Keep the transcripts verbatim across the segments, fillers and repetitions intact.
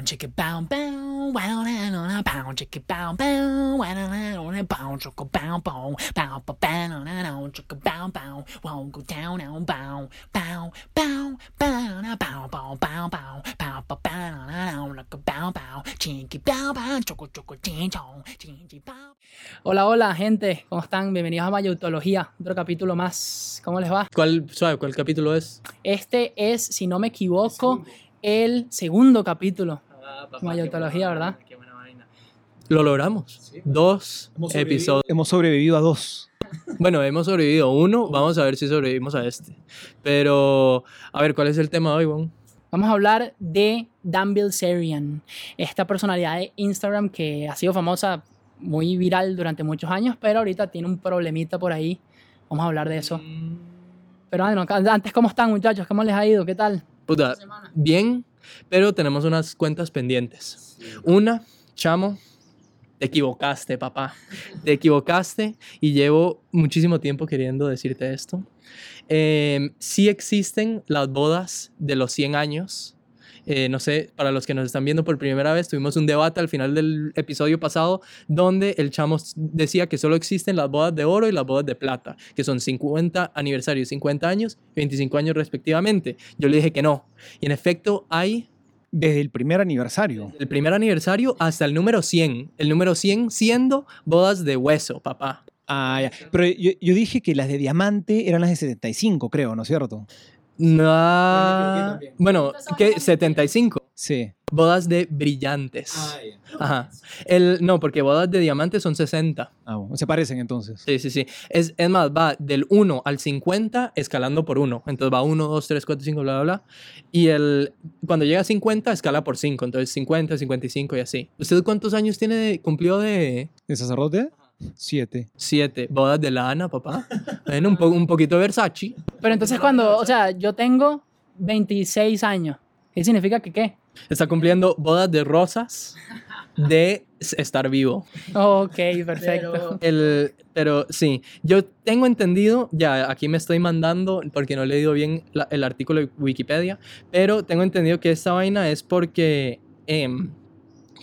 Pound, chicken, pound, pound, wow, na, pound, chicken, pound, pound, wow, na, pound, chicken, pound, pound, pound, pound, na, chicken, pound, pound, won't go down, down, pound, pound, pound, pound, na, pound, pound, pound, pound, pound, pound, na, like a pound, pound, chinky, pound, pound, choco, choco, ching, chong, chinky, pound. Hola, hola, gente, ¿cómo están? Bienvenidos a Mayautología, otro capítulo más. ¿Cómo les va? ¿Cuál, suave, cuál capítulo es? Este es, si no me equivoco, el segundo capítulo de Mayautología, ¿verdad? Qué buena vaina. Lo logramos. Sí. Dos hemos episodios. Hemos sobrevivido a dos. Bueno, hemos sobrevivido a uno. Vamos a ver si sobrevivimos a este. Pero, a ver, ¿cuál es el tema de hoy, Juan? Vamos a hablar de Dan Bilzerian, esta personalidad de Instagram que ha sido famosa, muy viral durante muchos años, pero ahorita tiene un problemita por ahí. Vamos a hablar de eso. Pero bueno, antes, ¿cómo están, muchachos? ¿Cómo les ha ido? ¿Qué tal? Puta, bien, pero tenemos unas cuentas pendientes. Sí. Una, chamo, te equivocaste, papá. Te equivocaste y llevo muchísimo tiempo queriendo decirte esto. Eh, sí existen las bodas de los cien años. Eh, no sé, para los que nos están viendo por primera vez, tuvimos un debate al final del episodio pasado donde el chamo decía que solo existen las bodas de oro y las bodas de plata, que son cincuenta aniversarios, cincuenta años, veinticinco años respectivamente. Yo le dije que no. Y en efecto hay... Desde el primer aniversario. Desde el primer aniversario hasta el número cien. El número cien siendo bodas de hueso, papá. Ah, ya. Pero yo, yo dije que las de diamante eran las de setenta y cinco, creo, ¿no es cierto? No, bueno, ¿qué? setenta y cinco. Sí. Bodas de brillantes. Ah, yeah. Ajá. El, no, porque bodas de diamantes son sesenta. Ah, bueno. Se parecen entonces. Sí, sí, sí. Es, es más, va del uno al cincuenta escalando por uno. Entonces va uno, dos, tres, cuatro, cinco, bla, bla, bla. Y el, cuando llega a cincuenta escala por cinco. Entonces cincuenta, cincuenta y cinco y así. ¿Usted cuántos años tiene cumplió de... ¿De sacerdote? Siete. Siete. Bodas de lana, papá. Bueno, un, po- un poquito Versace. Pero entonces cuando, o sea, yo tengo veintiséis años. ¿Qué significa que qué? Está cumpliendo bodas de rosas de estar vivo. Ok, perfecto. Pero, el, pero sí, yo tengo entendido, ya aquí me estoy mandando porque no he leído bien la, el artículo de Wikipedia, pero tengo entendido que esta vaina es porque eh,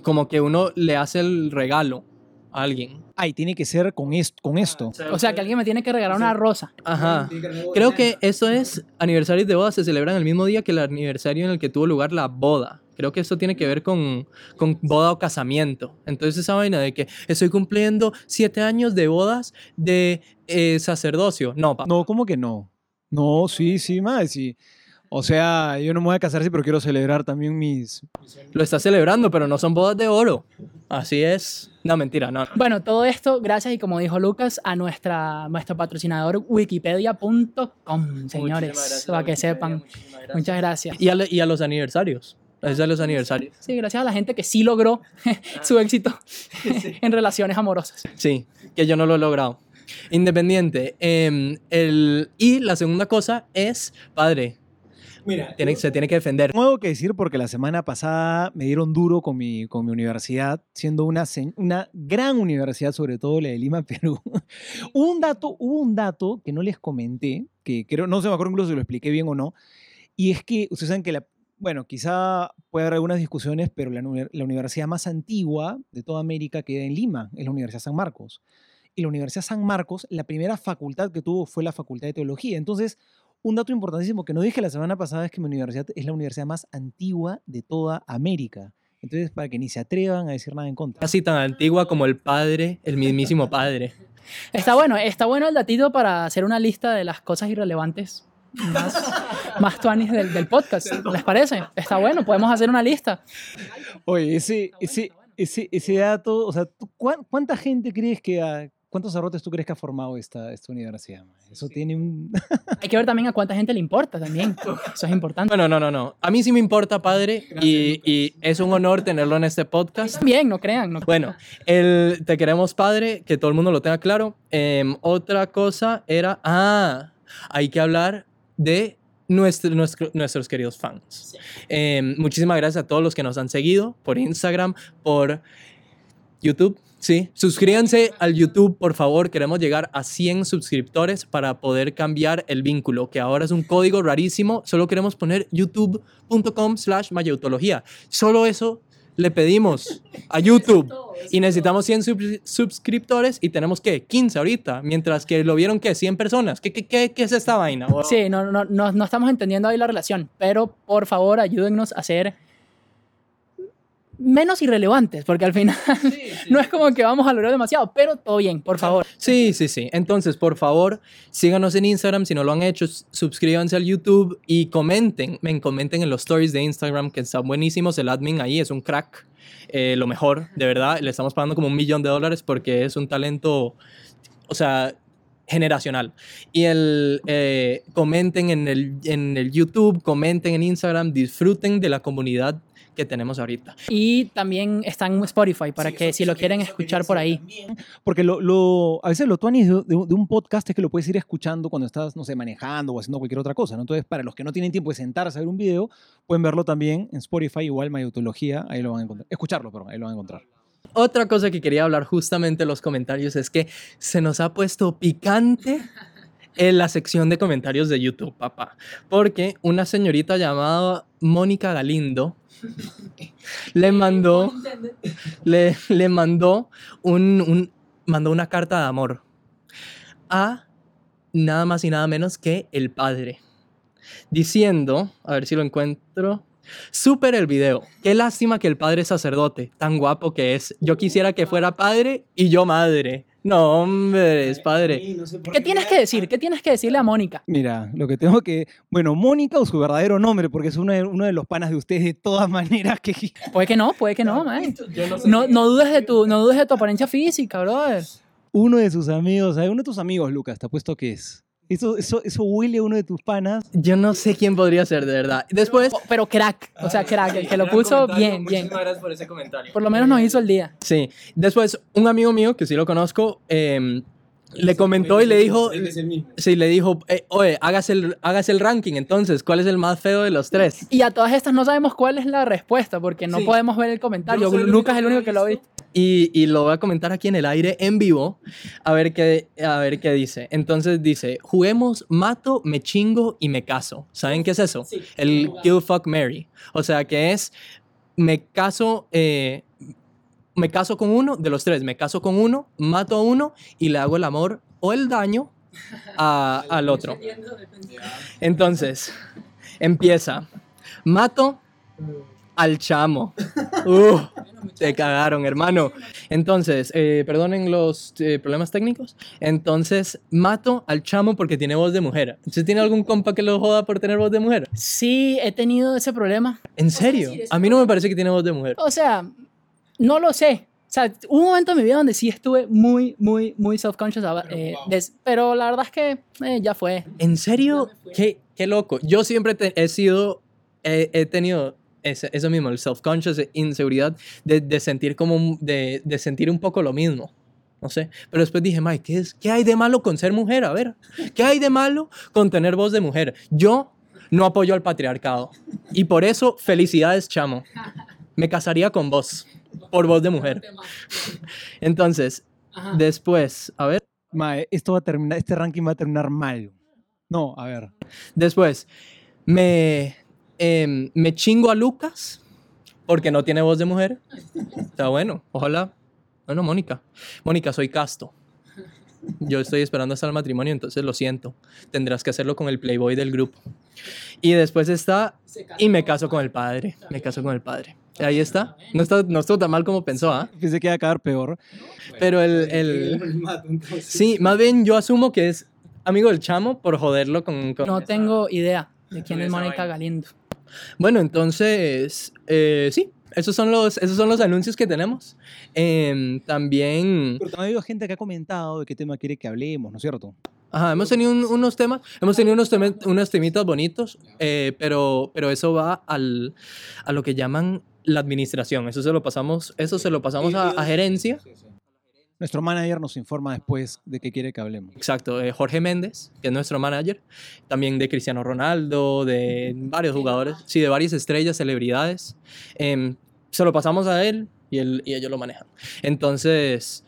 como que uno le hace el regalo a alguien. Ay, tiene que ser con esto, con esto. O sea, que alguien me tiene que regalar una rosa. Ajá. Creo que eso es, aniversarios de boda se celebran el mismo día que el aniversario en el que tuvo lugar la boda. Creo que esto tiene que ver con, con boda o casamiento. Entonces esa vaina de que estoy cumpliendo siete años de bodas de eh, sacerdocio. No, papá. No, ¿cómo que no? No, sí, sí, más, sí. O sea, yo no me voy a casar, sí, pero quiero celebrar también mis... Lo está celebrando, pero no son bodas de oro. Así es. No, mentira, no. Bueno, todo esto gracias, y como dijo Lucas, a nuestra, nuestro patrocinador wikipedia punto com, señores, para que sepan. Gracias. Muchas gracias. Y a, y a los aniversarios. Gracias a los aniversarios. Sí, gracias a la gente que sí logró su éxito en relaciones amorosas. Sí, que yo no lo he logrado. Independiente. Eh, el, y la segunda cosa es, padre... Mira, tiene, se tiene que defender. Tengo que decir porque la semana pasada me dieron duro con mi, con mi universidad, siendo una, una gran universidad, sobre todo la de Lima, Perú. Hubo un dato, hubo un dato que no les comenté, que creo, no se me acuerdo incluso si lo expliqué bien o no, y es que ustedes saben que, la, bueno, quizá puede haber algunas discusiones, pero la, la universidad más antigua de toda América queda en Lima, es la Universidad San Marcos. Y la Universidad San Marcos, la primera facultad que tuvo fue la Facultad de Teología. Entonces, un dato importantísimo que no dije la semana pasada es que mi universidad es la universidad más antigua de toda América. Entonces, para que ni se atrevan a decir nada en contra. Casi tan antigua como el padre, el mismísimo padre. Está bueno, está bueno el datito para hacer una lista de las cosas irrelevantes más, más tuanis del, del podcast. ¿Les parece? Está bueno, podemos hacer una lista. Oye, ese, ese, ese, ese dato, o sea, ¿cuánta gente crees que... Ha, ¿Cuántos arrotes tú crees que ha formado esta, esta universidad? Eso sí. Tiene un... Hay que ver también a cuánta gente le importa también. Eso es importante. Bueno, no, no, no. A mí sí me importa, padre. Gracias, y, y es un honor tenerlo en este podcast. También, no crean. No crean. Bueno, el, te queremos, padre, que todo el mundo lo tenga claro. Eh, otra cosa era... Ah, hay que hablar de... Nuestro, nuestro, nuestros queridos fans. Sí. Eh, muchísimas gracias a todos los que nos han seguido por Instagram, por YouTube. Sí, suscríbanse al YouTube, por favor. Queremos llegar a cien suscriptores para poder cambiar el vínculo, que ahora es un código rarísimo. Solo queremos poner youtube punto com slash mayautología. Solo eso le pedimos a YouTube y necesitamos cien sub- suscriptores y tenemos, ¿qué? quince ahorita, mientras que lo vieron, ¿qué? cien personas. ¿Qué, qué, qué, qué es esta vaina? Wow. Sí, no, no, no, no estamos entendiendo ahí la relación, pero por favor ayúdennos a hacer menos irrelevantes, porque al final sí, sí, no es como que vamos a lograr demasiado, pero todo bien, por favor. Sí, sí, sí. Entonces, por favor, síganos en Instagram si no lo han hecho, suscríbanse al YouTube y comenten, men, comenten en los stories de Instagram que están buenísimos. El admin ahí es un crack, eh, lo mejor, de verdad. Le estamos pagando como un millón de dólares porque es un talento, o sea, generacional. Y el eh, comenten en el, en el YouTube, comenten en Instagram, disfruten de la comunidad que tenemos ahorita. Y también está en Spotify para sí, que eso, si eso lo que quieren escuchar por ahí. También. Porque lo, lo, a veces lo tuanis de, de, de un podcast es que lo puedes ir escuchando cuando estás, no sé, manejando o haciendo cualquier otra cosa, ¿no? Entonces, para los que no tienen tiempo de sentarse a ver un video, pueden verlo también en Spotify, igual Mayautología, ahí lo van a encontrar. Escucharlo, perdón, ahí lo van a encontrar. Otra cosa que quería hablar justamente en los comentarios es que se nos ha puesto picante en la sección de comentarios de YouTube, papá. Porque una señorita llamada Mónica Galindo le mandó, le, le mandó, un, un, mandó una carta de amor a nada más y nada menos que el padre, diciendo, a ver si lo encuentro, súper el video, qué lástima que el padre es sacerdote, tan guapo que es, yo quisiera que fuera padre y yo madre. No, hombre, es padre. ¿Qué tienes que decir? ¿Qué tienes que decirle a Mónica? Mira, lo que tengo que... Bueno, Mónica o su verdadero nombre, porque es uno de, uno de los panas de ustedes de todas maneras que... Puede que no, puede que no, man. No, no dudes de tu, no dudes de tu apariencia física, brother. Uno de sus amigos, uno de tus amigos, Lucas, te apuesto que es. Eso, eso, eso huele a uno de tus panas. Yo no sé quién podría ser, de verdad. Después... Pero, pero crack, o sea, crack, el que lo puso, bien, bien. Muchísimas gracias por ese comentario. Por lo menos nos hizo el día. Sí. Después, un amigo mío, que sí lo conozco, eh, le comentó y le dijo... Sí, le dijo, eh, oye, hágase el, hágase el ranking, entonces, ¿cuál es el más feo de los tres? Y a todas estas no sabemos cuál es la respuesta, porque no sí. podemos ver el comentario. No, Lucas es el único que lo ha visto. Y, y lo voy a comentar aquí en el aire, en vivo, a ver qué, a ver qué dice. Entonces dice, juguemos, mato, me chingo y me caso. ¿Saben qué es eso? Sí, el kill, fuck, marry. O sea, que es, me caso, eh, me caso con uno de los tres. Me caso con uno, mato a uno y le hago el amor o el daño a, al otro. Entonces, empieza. Mato al chamo. Uh, te cagaron, hermano. Entonces, eh, perdonen los eh, problemas técnicos. Entonces, mato al chamo porque tiene voz de mujer. ¿Usted tiene algún compa que lo joda por tener voz de mujer? Sí, he tenido ese problema. ¿En serio? A mí no me parece que tiene voz de mujer. O sea, no lo sé. O sea, hubo un momento en mi vida donde sí estuve muy, muy, muy self-conscious. Eh, wow. des, pero la verdad es que eh, ya fue. ¿En serio? Qué, qué loco. Yo siempre te, he sido... Eh, he tenido... Eso mismo, el self-conscious, inseguridad de, de sentir como de, de sentir un poco lo mismo, no sé. Pero después dije, Mike, ¿qué, es, ¿qué hay de malo con ser mujer? A ver, ¿qué hay de malo con tener voz de mujer? Yo no apoyo al patriarcado y por eso, felicidades, chamo. Me casaría con vos, por voz de mujer. Entonces, ajá. Después, a ver. Mae, esto va a terminar, este ranking va a terminar mal. No, a ver. Después, me... Eh, me chingo a Lucas porque no tiene voz de mujer. Está bueno, ojalá. Bueno, Mónica, Mónica, soy casto. Yo estoy esperando hasta el matrimonio, entonces lo siento. Tendrás que hacerlo con el playboy del grupo. Y después está, y me caso con el padre. Me caso con el padre. Ahí está. No está, no está tan mal como pensó, ¿ah? ¿Eh? Pensé que iba a quedar peor. Pero el, el... Sí, más bien yo asumo que es amigo del chamo por joderlo con... con... No tengo idea de quién es Mónica Galindo. Bueno, entonces, eh, sí, esos son, los, esos son los anuncios que tenemos. Eh, también... Pero también ha habido gente que ha comentado de qué tema quiere que hablemos, ¿no es cierto? Ajá, hemos tenido un, unos temas, hemos tenido unos, tem- unos temitas bonitos, eh, pero, pero eso va al, a lo que llaman la administración. Eso se lo pasamos, eso se lo pasamos a, a gerencia. Nuestro manager nos informa después de qué quiere que hablemos. Exacto, eh, Jorge Méndez, que es nuestro manager, también de Cristiano Ronaldo, de varios jugadores, sí, de varias estrellas, celebridades. Eh, se lo pasamos a él y, él y ellos lo manejan. Entonces,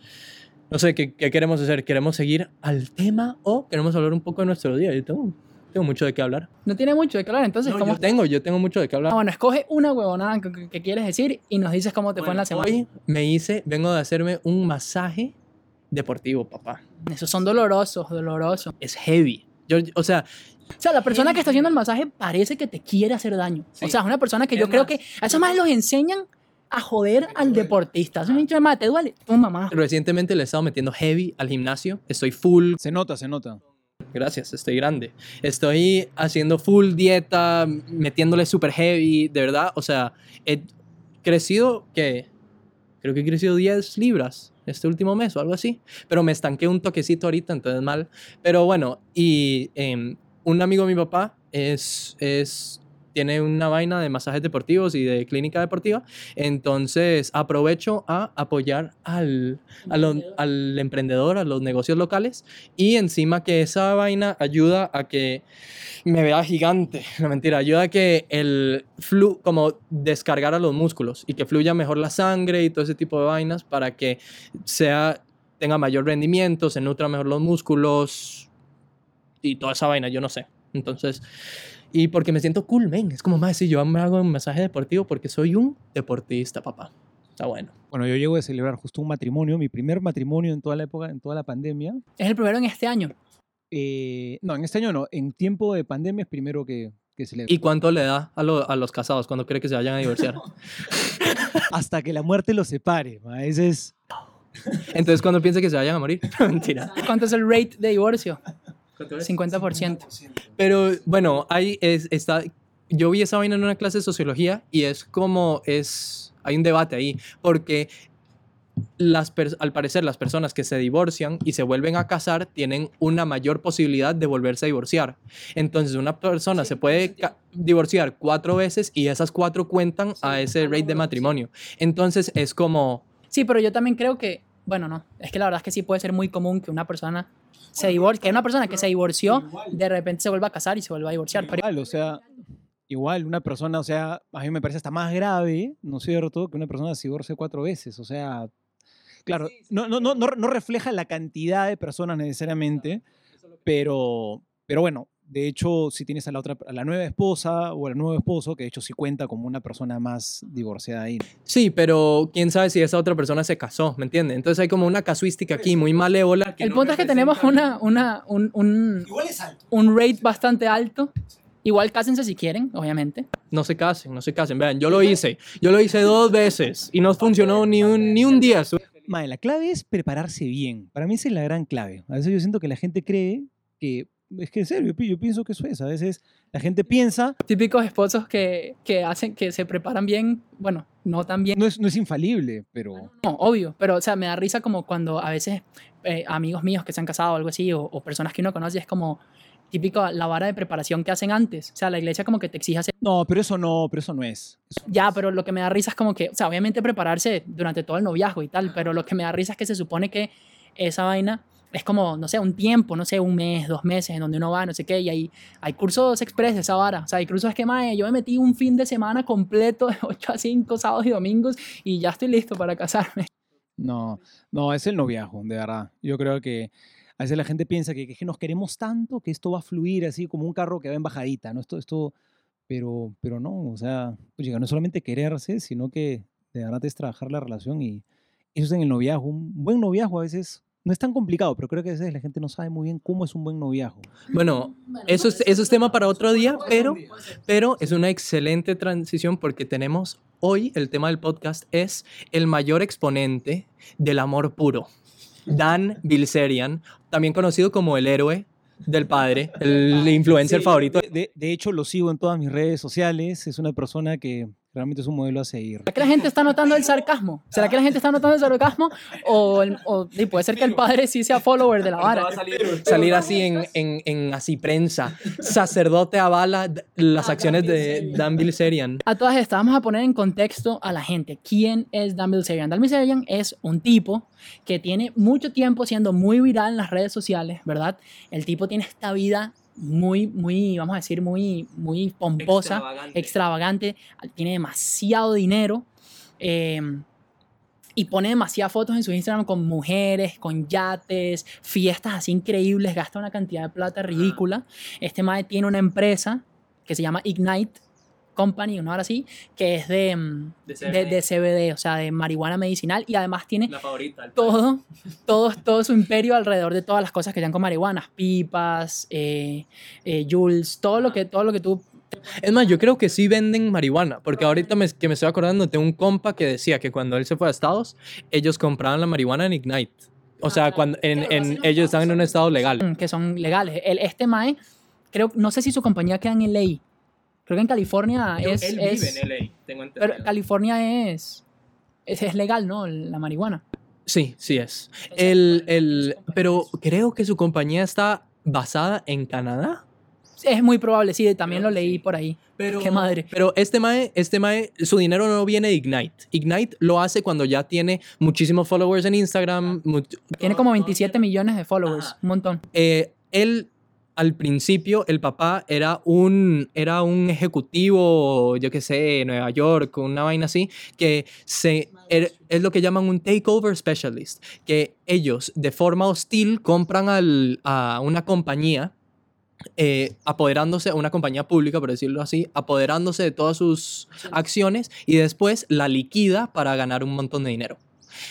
no sé, ¿qué, qué queremos hacer? ¿Queremos seguir al tema o queremos hablar un poco de nuestro día? Yo tengo Tengo mucho de qué hablar. No tiene mucho de qué hablar, entonces... No, ¿cómo? Yo tengo, yo tengo mucho de qué hablar. Ah, bueno, escoge una huevonada que, que quieres decir y nos dices cómo te bueno, fue en la semana. Hoy me hice, vengo de hacerme un masaje deportivo, papá. Esos son dolorosos, dolorosos. Es heavy. Yo, o sea... O sea, la persona que está haciendo el masaje parece que te quiere hacer daño. Sí. O sea, es una persona que yo más, creo que... A esos más los enseñan a joder al deportista. Es un hincho de mate, duele. Tu mamá. Recientemente le he estado metiendo heavy al gimnasio. Estoy full. Se nota, se nota. Gracias, estoy grande. Estoy haciendo full dieta, metiéndole super heavy, de verdad. O sea, he crecido, ¿qué? Creo que he crecido diez libras este último mes o algo así. Pero me estanqué un toquecito ahorita, entonces mal. Pero bueno, y... Eh, un amigo de mi papá es, es, tiene una vaina de masajes deportivos y de clínica deportiva. Entonces, aprovecho a apoyar al, al, al emprendedor, a los negocios locales. Y encima que esa vaina ayuda a que me vea gigante. No, mentira. Ayuda a que el flu, como descargar a los músculos y que fluya mejor la sangre y todo ese tipo de vainas para que sea, tenga mayor rendimiento, se nutra mejor los músculos... Y toda esa vaina, yo no sé. Entonces, y porque me siento cool, men. Es como más si yo me hago un masaje deportivo porque soy un deportista, papá. Está bueno. Bueno, yo llego de celebrar justo un matrimonio, mi primer matrimonio en toda la época, en toda la pandemia. ¿Es el primero en este año? Eh, no, en este año no. En tiempo de pandemia es primero que, que celebro. ¿Y cuánto le da a, lo, a los casados cuando cree que se vayan a divorciar? Hasta que la muerte los separe. A veces. Entonces, ¿cuándo piensa que se vayan a morir? Mentira. ¿Cuánto es el rate de divorcio? cincuenta por ciento. Pero bueno, ahí es, está, yo vi esa vaina en una clase de sociología y es como es, hay un debate ahí, porque las per, al parecer las personas que se divorcian y se vuelven a casar tienen una mayor posibilidad de volverse a divorciar. Entonces una persona sí, se puede ca- divorciar cuatro veces y esas cuatro cuentan sí, a ese rate de matrimonio. Entonces es como... Sí, pero yo también creo que, bueno, no, es que la verdad es que sí puede ser muy común que una persona... Se divor- que una persona que se divorció de repente se vuelva a casar y se vuelva a divorciar. Igual, o sea, igual una persona, o sea, a mí me parece hasta más grave, ¿no es cierto?, que una persona se divorcie cuatro veces. O sea, claro, no, no, no, no refleja la cantidad de personas necesariamente, pero, pero bueno, de hecho, si tienes a la otra, a la nueva esposa o al nuevo esposo, que de hecho sí cuenta como una persona más divorciada ahí. Sí, pero quién sabe si esa otra persona se casó, ¿me entiendes? Entonces hay como una casuística aquí muy malévola. El no punto es que tenemos una, una, un, un, igual es alto. Un rate bastante alto. Igual cásense si quieren, obviamente. No se casen, no se casen. Vean, yo lo hice. Yo lo hice dos veces y no funcionó ni un, ni un día. Madre, la clave es prepararse bien. Para mí esa es la gran clave. A veces yo siento que la gente cree que... Es que en serio, yo pienso que eso es. A veces la gente piensa... Típicos esposos que, que hacen, que se preparan bien, bueno, no tan bien. No es, no es infalible, pero... No, no, obvio, pero o sea, me da risa como cuando a veces eh, amigos míos que se han casado o algo así, o, o personas que uno conoce, es como típico la vara de preparación que hacen antes. O sea, la iglesia como que te exige hacer... No, pero eso no, pero eso no es. Eso ya, no es. Pero lo que me da risa es como que, o sea, obviamente prepararse durante todo el noviazgo y tal, pero lo que me da risa es que se supone que esa vaina... Es como, no sé, un tiempo, no sé, un mes, dos meses, en donde uno va, no sé qué, y hay, hay cursos express de esa vara. O sea, hay cursos que, mae, yo me metí un fin de semana completo de ocho a cinco, sábados y domingos, y ya estoy listo para casarme. No, no, es el noviazgo, de verdad. Yo creo que a veces la gente piensa que, que nos queremos tanto que esto va a fluir así como un carro que va en bajadita, ¿no? Esto, esto, pero, pero no, o sea, pues, no es solamente quererse, sino que de verdad es trabajar la relación, y eso es en el noviazgo. Un buen noviazgo a veces... No es tan complicado, pero creo que a veces la gente no sabe muy bien cómo es un buen noviazgo. Bueno, eso es, eso es tema para otro día, pero, pero es una excelente transición porque tenemos hoy, el tema del podcast es el mayor exponente del amor puro. Dan Bilzerian, también conocido como el héroe del padre, el influencer sí, favorito. De, de hecho, lo sigo en todas mis redes sociales. Es una persona que... Realmente es un modelo a seguir. ¿Será que la gente está notando el sarcasmo? ¿Será que la gente está notando el sarcasmo? O, el, o y puede ser que el padre sí sea follower de la vara. Salir así en, en, en así prensa. Sacerdote avala las acciones de Dan Bilzerian. A todas estas, vamos a poner en contexto a la gente. ¿Quién es Dan Bilzerian? Dan Bilzerian es un tipo que tiene mucho tiempo siendo muy viral en las redes sociales, ¿verdad? El tipo tiene esta vida... muy, muy, vamos a decir, muy, muy pomposa, extravagante. extravagante, tiene demasiado dinero, eh, y pone demasiadas fotos en su Instagram con mujeres, con yates, fiestas así increíbles, gasta una cantidad de plata ridícula. Este mae tiene una empresa que se llama Ignite Company, una hora así, que es de, de, C B D. De, de C B D, o sea, de marihuana medicinal, y además tiene la favorita, todo, todo, todo su imperio alrededor de todas las cosas que sean con marihuana, pipas, eh, eh, Jules, todo lo que, todo lo que tú... Es más, yo creo que sí venden marihuana, porque ahorita me, que me estoy acordando, tengo un compa que decía que cuando él se fue a Estados, ellos compraban la marihuana en Ignite, o sea, ah, cuando en, en, en, ellos están en un estado legal. Que son legales. El, este mae, creo, no sé si su compañía queda en L A. Creo que en California Yo, es... Él vive es, en L A, tengo entendido. Pero California es, es... Es legal, ¿no? La marihuana. Sí, sí es. es el, el, pero creo que su compañía está basada en Canadá. Es muy probable, sí. También pero, lo leí por ahí. Pero, ¡qué madre! Pero este mae, este mae, su dinero no viene de Ignite. Ignite lo hace cuando ya tiene muchísimos followers en Instagram. Ah, much- tiene como veintisiete no, millones de followers. Ajá. Un montón. Eh, él... Al principio, el papá era un, era un ejecutivo, yo qué sé, Nueva York, una vaina así, que se, er, es lo que llaman un takeover specialist, que ellos de forma hostil compran al, a una compañía, eh, apoderándose, una compañía pública, por decirlo así, apoderándose de todas sus acciones y después la liquida para ganar un montón de dinero.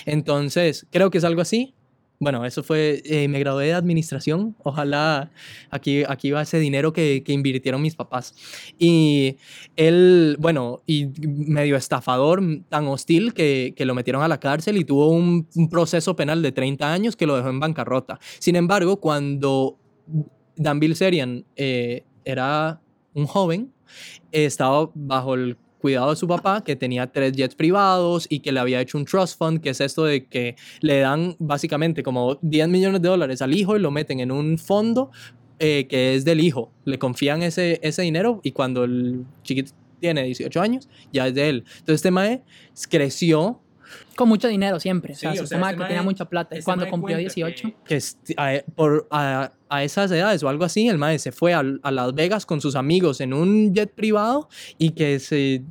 Entonces, creo que es algo así. Bueno, eso fue, eh, me gradué de administración, ojalá aquí, aquí va ese dinero que, que invirtieron mis papás. Y él, bueno, y medio estafador, tan hostil que, que lo metieron a la cárcel y tuvo un, un proceso penal de treinta años que lo dejó en bancarrota. Sin embargo, cuando Dan Bilzerian eh, era un joven, eh, estaba bajo el cuidado de su papá, que tenía tres jets privados y que le había hecho un trust fund, que es esto de que le dan básicamente como diez millones de dólares al hijo y lo meten en un fondo eh, que es del hijo. Le confían ese, ese dinero y cuando el chiquito tiene dieciocho años, ya es de él. Entonces este mae creció... Con mucho dinero siempre. Sí, o sea, o sea, mae que mae, tenía mucha plata. Y cuando cumplió dieciocho... Que, que a, por, a, a esas edades o algo así, el mae se fue a, a Las Vegas con sus amigos en un jet privado y que se...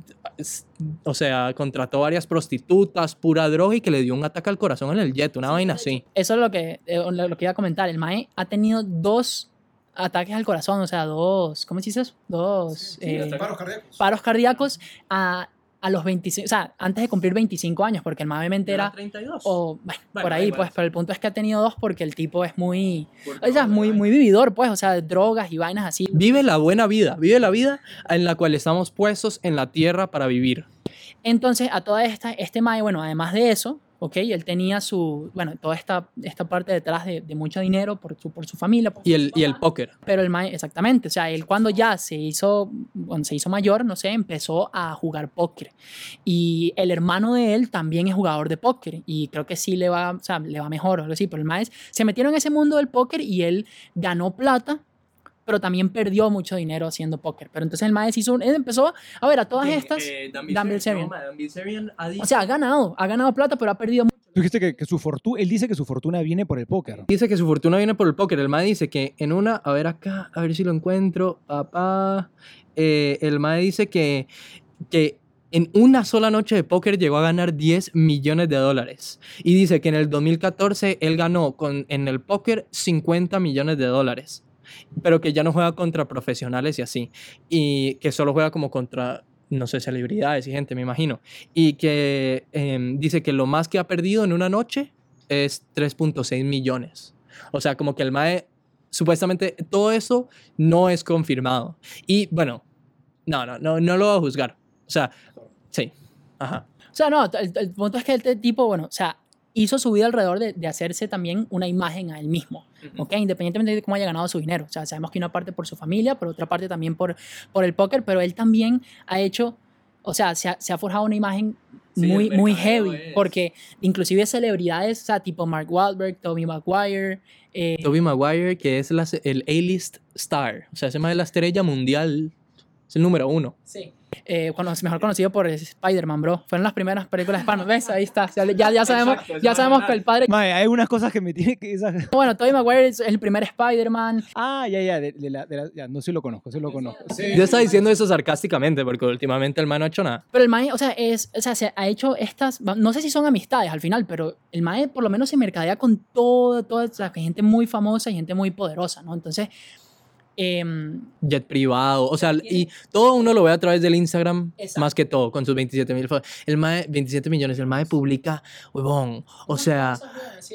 O sea, contrató varias prostitutas, pura droga y que le dio un ataque al corazón en el jet, una sí, vaina así. Eso es lo que, lo que iba a comentar. El mae ha tenido dos... ataques al corazón, o sea, dos... ¿Cómo se dice eso? Dos... Sí, sí, eh, paros cardíacos. Paros cardíacos a, a los veinticinco... O sea, antes de cumplir veinticinco años, porque el mae obviamente era... treinta y dos. O, bueno, bueno, por ahí, igual. Pues, pero el punto es que ha tenido dos porque el tipo es muy... O sea, es muy, muy vividor, pues, o sea, drogas y vainas así. Vive la buena vida, vive la vida en la cual estamos puestos en la tierra para vivir. Entonces, a toda esta... Este mae, bueno, además de eso... Okay, él tenía su, bueno, toda esta, esta parte detrás de, de mucho dinero por su, por su familia. Por y, el, su y el póker. Pero el mae, exactamente, o sea, él cuando ya se hizo, cuando se hizo mayor, no sé, empezó a jugar póker. Y el hermano de él también es jugador de póker y creo que sí le va, o sea, le va mejor o algo así, pero el mae se metieron en ese mundo del póker y él ganó plata, pero también perdió mucho dinero haciendo póker. Pero entonces el mae hizo, él empezó a ver a todas Bien, estas... Eh, Dan Bilzerian. O sea, ha ganado, ha ganado plata, pero ha perdido mucho. Tú dijiste que, que su fortuna, él dice que su fortuna viene por el póker. Dice que su fortuna viene por el póker. El mae dice que en una, a ver acá, a ver si lo encuentro, papá. Eh, el mae dice que, que en una sola noche de póker llegó a ganar diez millones de dólares. Y dice que en el dos mil catorce él ganó con, en el póker cincuenta millones de dólares. Pero que ya no juega contra profesionales y así, y que solo juega como contra, no sé, celebridades y gente, me imagino, y que eh, dice que lo más que ha perdido en una noche es tres punto seis millones. O sea, como que el mae, supuestamente, todo eso no es confirmado. Y bueno, no, no, no, no lo va a juzgar. O sea, sí, ajá. O sea, no, el, el punto es que este tipo, bueno, o sea, hizo su vida alrededor de, de hacerse también una imagen a él mismo, uh-huh. ¿Okay? Independientemente de cómo haya ganado su dinero. O sea, sabemos que una parte por su familia, pero otra parte también por, por el póker, pero él también ha hecho, o sea, se ha, se ha forjado una imagen sí, muy, muy heavy, es. Porque inclusive celebridades, o sea, tipo Mark Wahlberg, Tobey Maguire. Eh, Tobey Maguire, que es la, el A-list star, o sea, se llama la estrella mundial. Es el número uno. Sí. Eh, bueno, es mejor conocido por Spider-Man, bro. Fueron las primeras películas de Spider-Man. ¿Ves? Ahí está. Ya, ya sabemos, Exacto, ya sabemos que el padre... Madre, hay unas cosas que me tiene que... Bueno, Tobey Maguire es el primer Spider-Man. Ah, ya, ya. De, de la, de la, ya no, sí lo conozco, sí lo conozco. Sí. Yo estaba diciendo eso sarcásticamente porque últimamente el man no ha hecho nada. Pero el man, o sea, es, o sea, se ha hecho estas... No sé si son amistades al final, pero el man por lo menos se mercadea con todo, toda o sea, gente muy famosa y gente muy poderosa, ¿no? Entonces... Eh, jet privado, o sea, y todo uno lo ve a través del Instagram, exacto, más que todo, con sus veintisiete mil el mae, veintisiete millones, el mae publica, huevón, o sea, sí,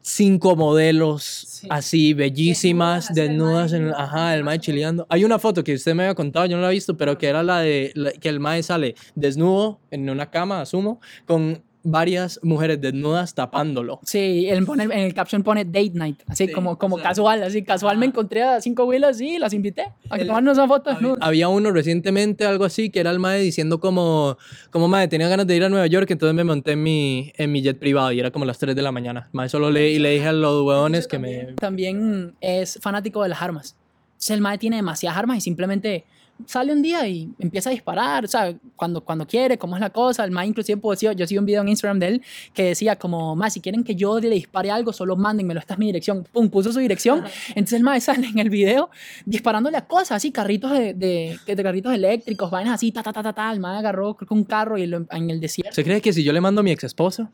cinco modelos, sí, así, bellísimas, desnudas, desnudas en, ajá, el mae chileando. Hay una foto que usted me había contado, yo no la he visto, pero que era la de, la, que el mae sale desnudo en una cama, asumo, con... varias mujeres desnudas tapándolo. Sí, él pone, en el caption pone date night, así sí, como, como o sea, casual, así casual. Ah, me encontré a cinco güilas y las invité a que tomarnos una foto. Había, había uno recientemente, algo así, que era el mae diciendo como, como mae, tenía ganas de ir a Nueva York, entonces me monté en mi, en mi jet privado y era como las tres de la mañana. Mae solo le, y le dije a los huevones que también, me... También es fanático de las armas. Entonces el mae tiene demasiadas armas y simplemente... sale un día y empieza a disparar, o sea, cuando, cuando quiere, cómo es la cosa. El mae inclusive, pues, yo, yo sigo un video en Instagram de él que decía como, mae, si quieren que yo le dispare algo, solo mándenmelo, esta es mi dirección. Pum, puso su dirección. Entonces el mae sale en el video disparándole a cosas así, carritos de, de, de, de carritos eléctricos, vainas así, ta, ta, ta, ta, ta. El mae agarró un carro y lo, en el desierto. ¿Se cree que si yo le mando a mi ex esposa?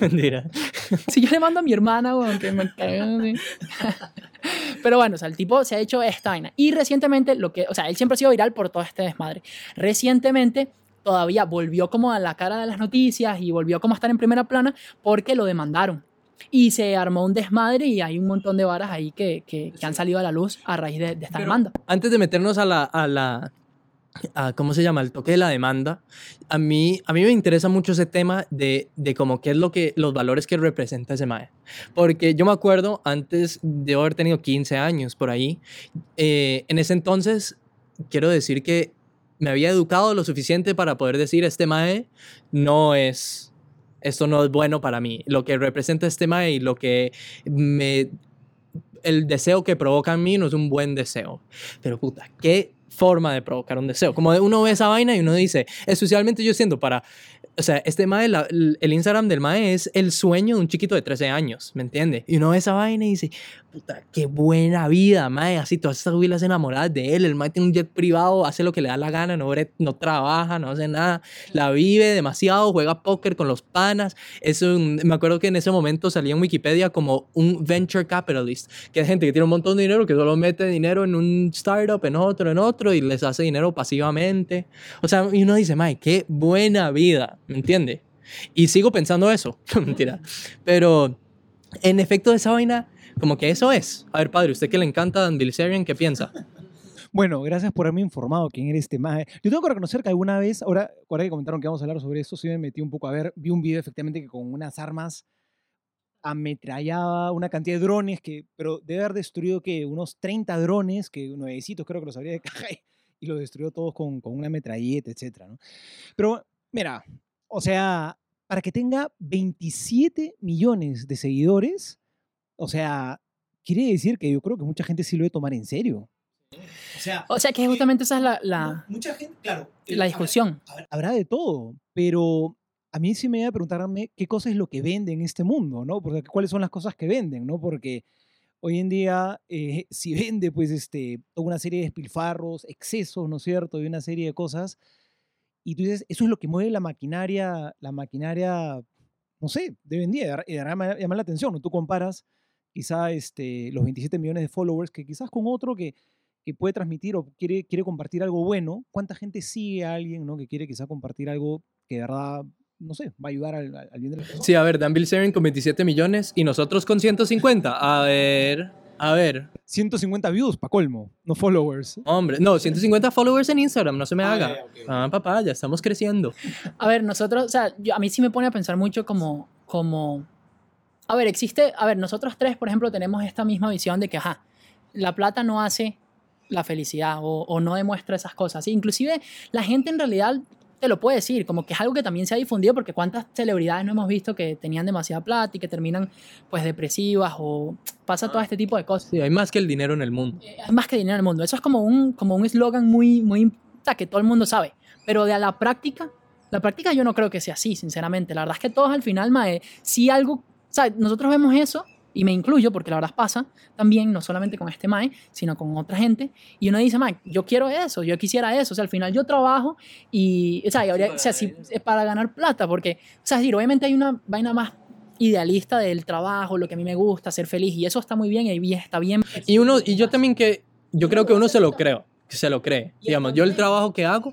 Mentira. Si yo le mando a mi hermana, bueno, que me cagan así. Pero bueno, o sea, el tipo se ha hecho esta vaina. Y recientemente, lo que, o sea, él siempre ha sido viral por todo este desmadre. Recientemente todavía volvió como a la cara de las noticias y volvió como a estar en primera plana porque lo demandaron. Y se armó un desmadre y hay un montón de varas ahí que, que, que han salido a la luz a raíz de, de esta Pero, demanda. Antes de meternos a la... A la... A, ¿cómo se llama? El toque de la demanda. A mí, a mí me interesa mucho ese tema de, de como qué es lo que, los valores que representa ese mae. Porque yo me acuerdo, antes de haber tenido quince años por ahí, eh, en ese entonces, quiero decir que me había educado lo suficiente para poder decir, este mae no es, esto no es bueno para mí. Lo que representa este mae y lo que me, el deseo que provoca en mí no es un buen deseo. Pero puta, ¿qué forma de provocar un deseo? Como uno ve esa vaina y uno dice, especialmente yo siento para, o sea, este mae, la, el Instagram del mae es el sueño de un chiquito de trece años, ¿me entiendes? Y uno ve esa vaina y dice, puta, qué buena vida, mae, así todas estas huilas enamoradas de él, el mae tiene un jet privado, hace lo que le da la gana, no, no trabaja, no hace nada, la vive demasiado, juega póker con los panas, es un, me acuerdo que en ese momento salía en Wikipedia como un venture capitalist, que es gente que tiene un montón de dinero, que solo mete dinero en un startup, en otro, en otro, y les hace dinero pasivamente. O sea, y uno dice, mae, qué buena vida, ¿me entiende? Y sigo pensando eso. Mentira. Pero, en efecto, esa vaina, como que eso es. A ver, padre, ¿usted que le encanta Dan Bilzerian? ¿Qué piensa? Bueno, gracias por haberme informado quién era este mae. Yo tengo que reconocer que alguna vez, ahora, ahora que comentaron que vamos a hablar sobre esto, sí me metí un poco a ver, vi un video efectivamente que con unas armas ametrallaba una cantidad de drones, que, pero debe haber destruido que unos treinta drones, que nuevecitos creo que los habría de caja, y los destruyó todos con, con una metralleta, etcétera, ¿no? Pero, mira, o sea, para que tenga veintisiete millones de seguidores, o sea, quiere decir que yo creo que mucha gente sí lo debe tomar en serio. O sea, o sea que justamente eh, esa es la, la, mucha gente, claro, eh, la discusión. Habrá, habrá de todo, pero... A mí sí me iba a preguntarme qué cosa es lo que vende en este mundo, ¿no? Porque, ¿cuáles son las cosas que venden, no? Porque hoy en día, eh, si vende, pues, este, toda una serie de despilfarros, excesos, ¿no es cierto? Y una serie de cosas. Y tú dices, eso es lo que mueve la maquinaria, la maquinaria, no sé, de vendida. Llama, llama la atención, ¿no? Tú comparas quizá este, los veintisiete millones de followers que quizás con otro que, que puede transmitir o quiere, quiere compartir algo bueno. ¿Cuánta gente sigue a alguien, ¿no? Que quiere quizá compartir algo que de verdad... no sé, va a ayudar al, al bien de la persona. Sí, a ver, Dan Bilzerian con veintisiete millones y nosotros con ciento cincuenta. A ver, a ver. ciento cincuenta views, pa' colmo, no followers. Hombre, no, ciento cincuenta followers en Instagram, no se me ah, haga. Yeah, okay. Ah, papá, ya estamos creciendo. A ver, nosotros, o sea, yo, a mí sí me pone a pensar mucho como, como... A ver, existe... A ver, nosotros tres, por ejemplo, tenemos esta misma visión de que, ajá, la plata no hace la felicidad o, o no demuestra esas cosas. ¿Sí? Inclusive, la gente en realidad... te lo puedo decir, como que es algo que también se ha difundido, porque cuántas celebridades no hemos visto que tenían demasiada plata y que terminan pues depresivas o pasa ah, todo este tipo de cosas. Sí, hay más que el dinero en el mundo. Hay más que el dinero en el mundo. Eso es como un como un eslogan muy, muy que todo el mundo sabe, pero de a la práctica, la práctica yo no creo que sea así, sinceramente. La verdad es que todos al final, mae, si algo, ¿sabes? Nosotros vemos eso, y me incluyo, porque la verdad pasa también, no solamente con este mae, sino con otra gente, y uno dice, mae, yo quiero eso, yo quisiera eso, o sea, al final yo trabajo, y, o sea, y habría, o sea si, es para ganar plata, porque, o sea, es decir, obviamente hay una vaina más idealista del trabajo, lo que a mí me gusta, ser feliz, y eso está muy bien, y está bien. Y uno, y yo también que, yo creo que uno se lo creo, que se lo cree, digamos, yo el trabajo que hago,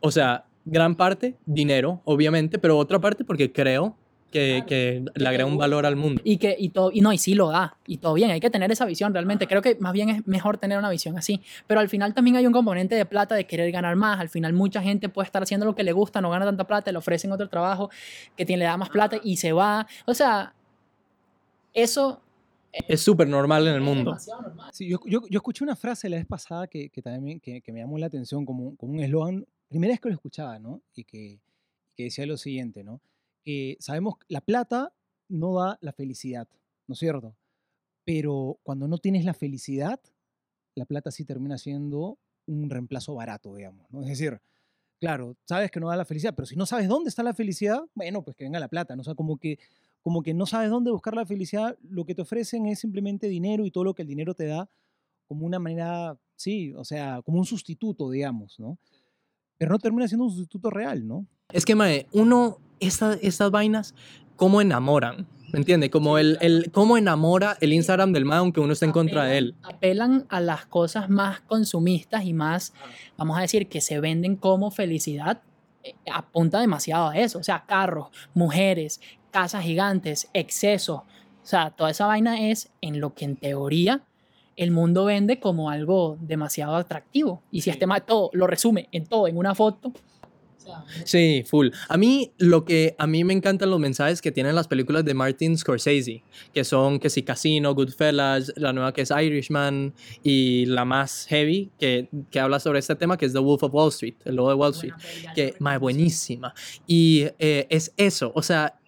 o sea, gran parte, dinero, obviamente, pero otra parte porque creo Que, que le agrega un valor al mundo. Y, que, y, todo, y, no, y sí lo da, y todo bien, hay que tener esa visión realmente. Creo que más bien es mejor tener una visión así, pero al final también hay un componente de plata, de querer ganar más. Al final mucha gente puede estar haciendo lo que le gusta, no gana tanta plata, le ofrecen otro trabajo que tiene, le da más plata y se va. O sea, eso es súper normal en el mundo. Sí, yo, yo, yo escuché una frase la vez pasada que, que también que, que me llamó la atención como, como un eslogan, primera vez que lo escuchaba, ¿no? Y que, que decía lo siguiente, ¿no? Eh, sabemos que la plata no da la felicidad, ¿no es cierto? Pero cuando no tienes la felicidad, la plata sí termina siendo un reemplazo barato, digamos, ¿no? Es decir, claro, sabes que no da la felicidad, pero si no sabes dónde está la felicidad, bueno, pues que venga la plata, ¿no? O sea, como que, como que no sabes dónde buscar la felicidad, lo que te ofrecen es simplemente dinero y todo lo que el dinero te da como una manera, sí, o sea, como un sustituto, digamos, ¿no? Pero no termina siendo un sustituto real, ¿no? Es que, mae, uno... Esta, estas vainas, cómo enamoran, ¿me entiendes? Como el, el, cómo enamora el Instagram del mae, aunque uno está en contra de él. Apelan a las cosas más consumistas y más, vamos a decir, que se venden como felicidad, eh, apunta demasiado a eso. O sea, carros, mujeres, casas gigantes, excesos. O sea, toda esa vaina es en lo que en teoría el mundo vende como algo demasiado atractivo. Y si este mae todo lo resume en todo, en una foto... Sí, full. A mí, lo que a mí me encantan los mensajes que tienen las películas de Martin Scorsese, que son, que si Casino, Goodfellas, la nueva que es Irishman, y la más heavy que, que habla sobre este tema, que es The Wolf of Wall Street, El Lobo de Wall Street, buena, que es buenísima. Y eh, es eso, o sea,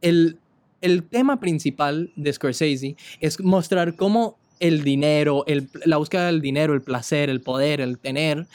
el, el tema principal de Scorsese es mostrar cómo el dinero, el, la búsqueda del dinero, el placer, el poder, el tener...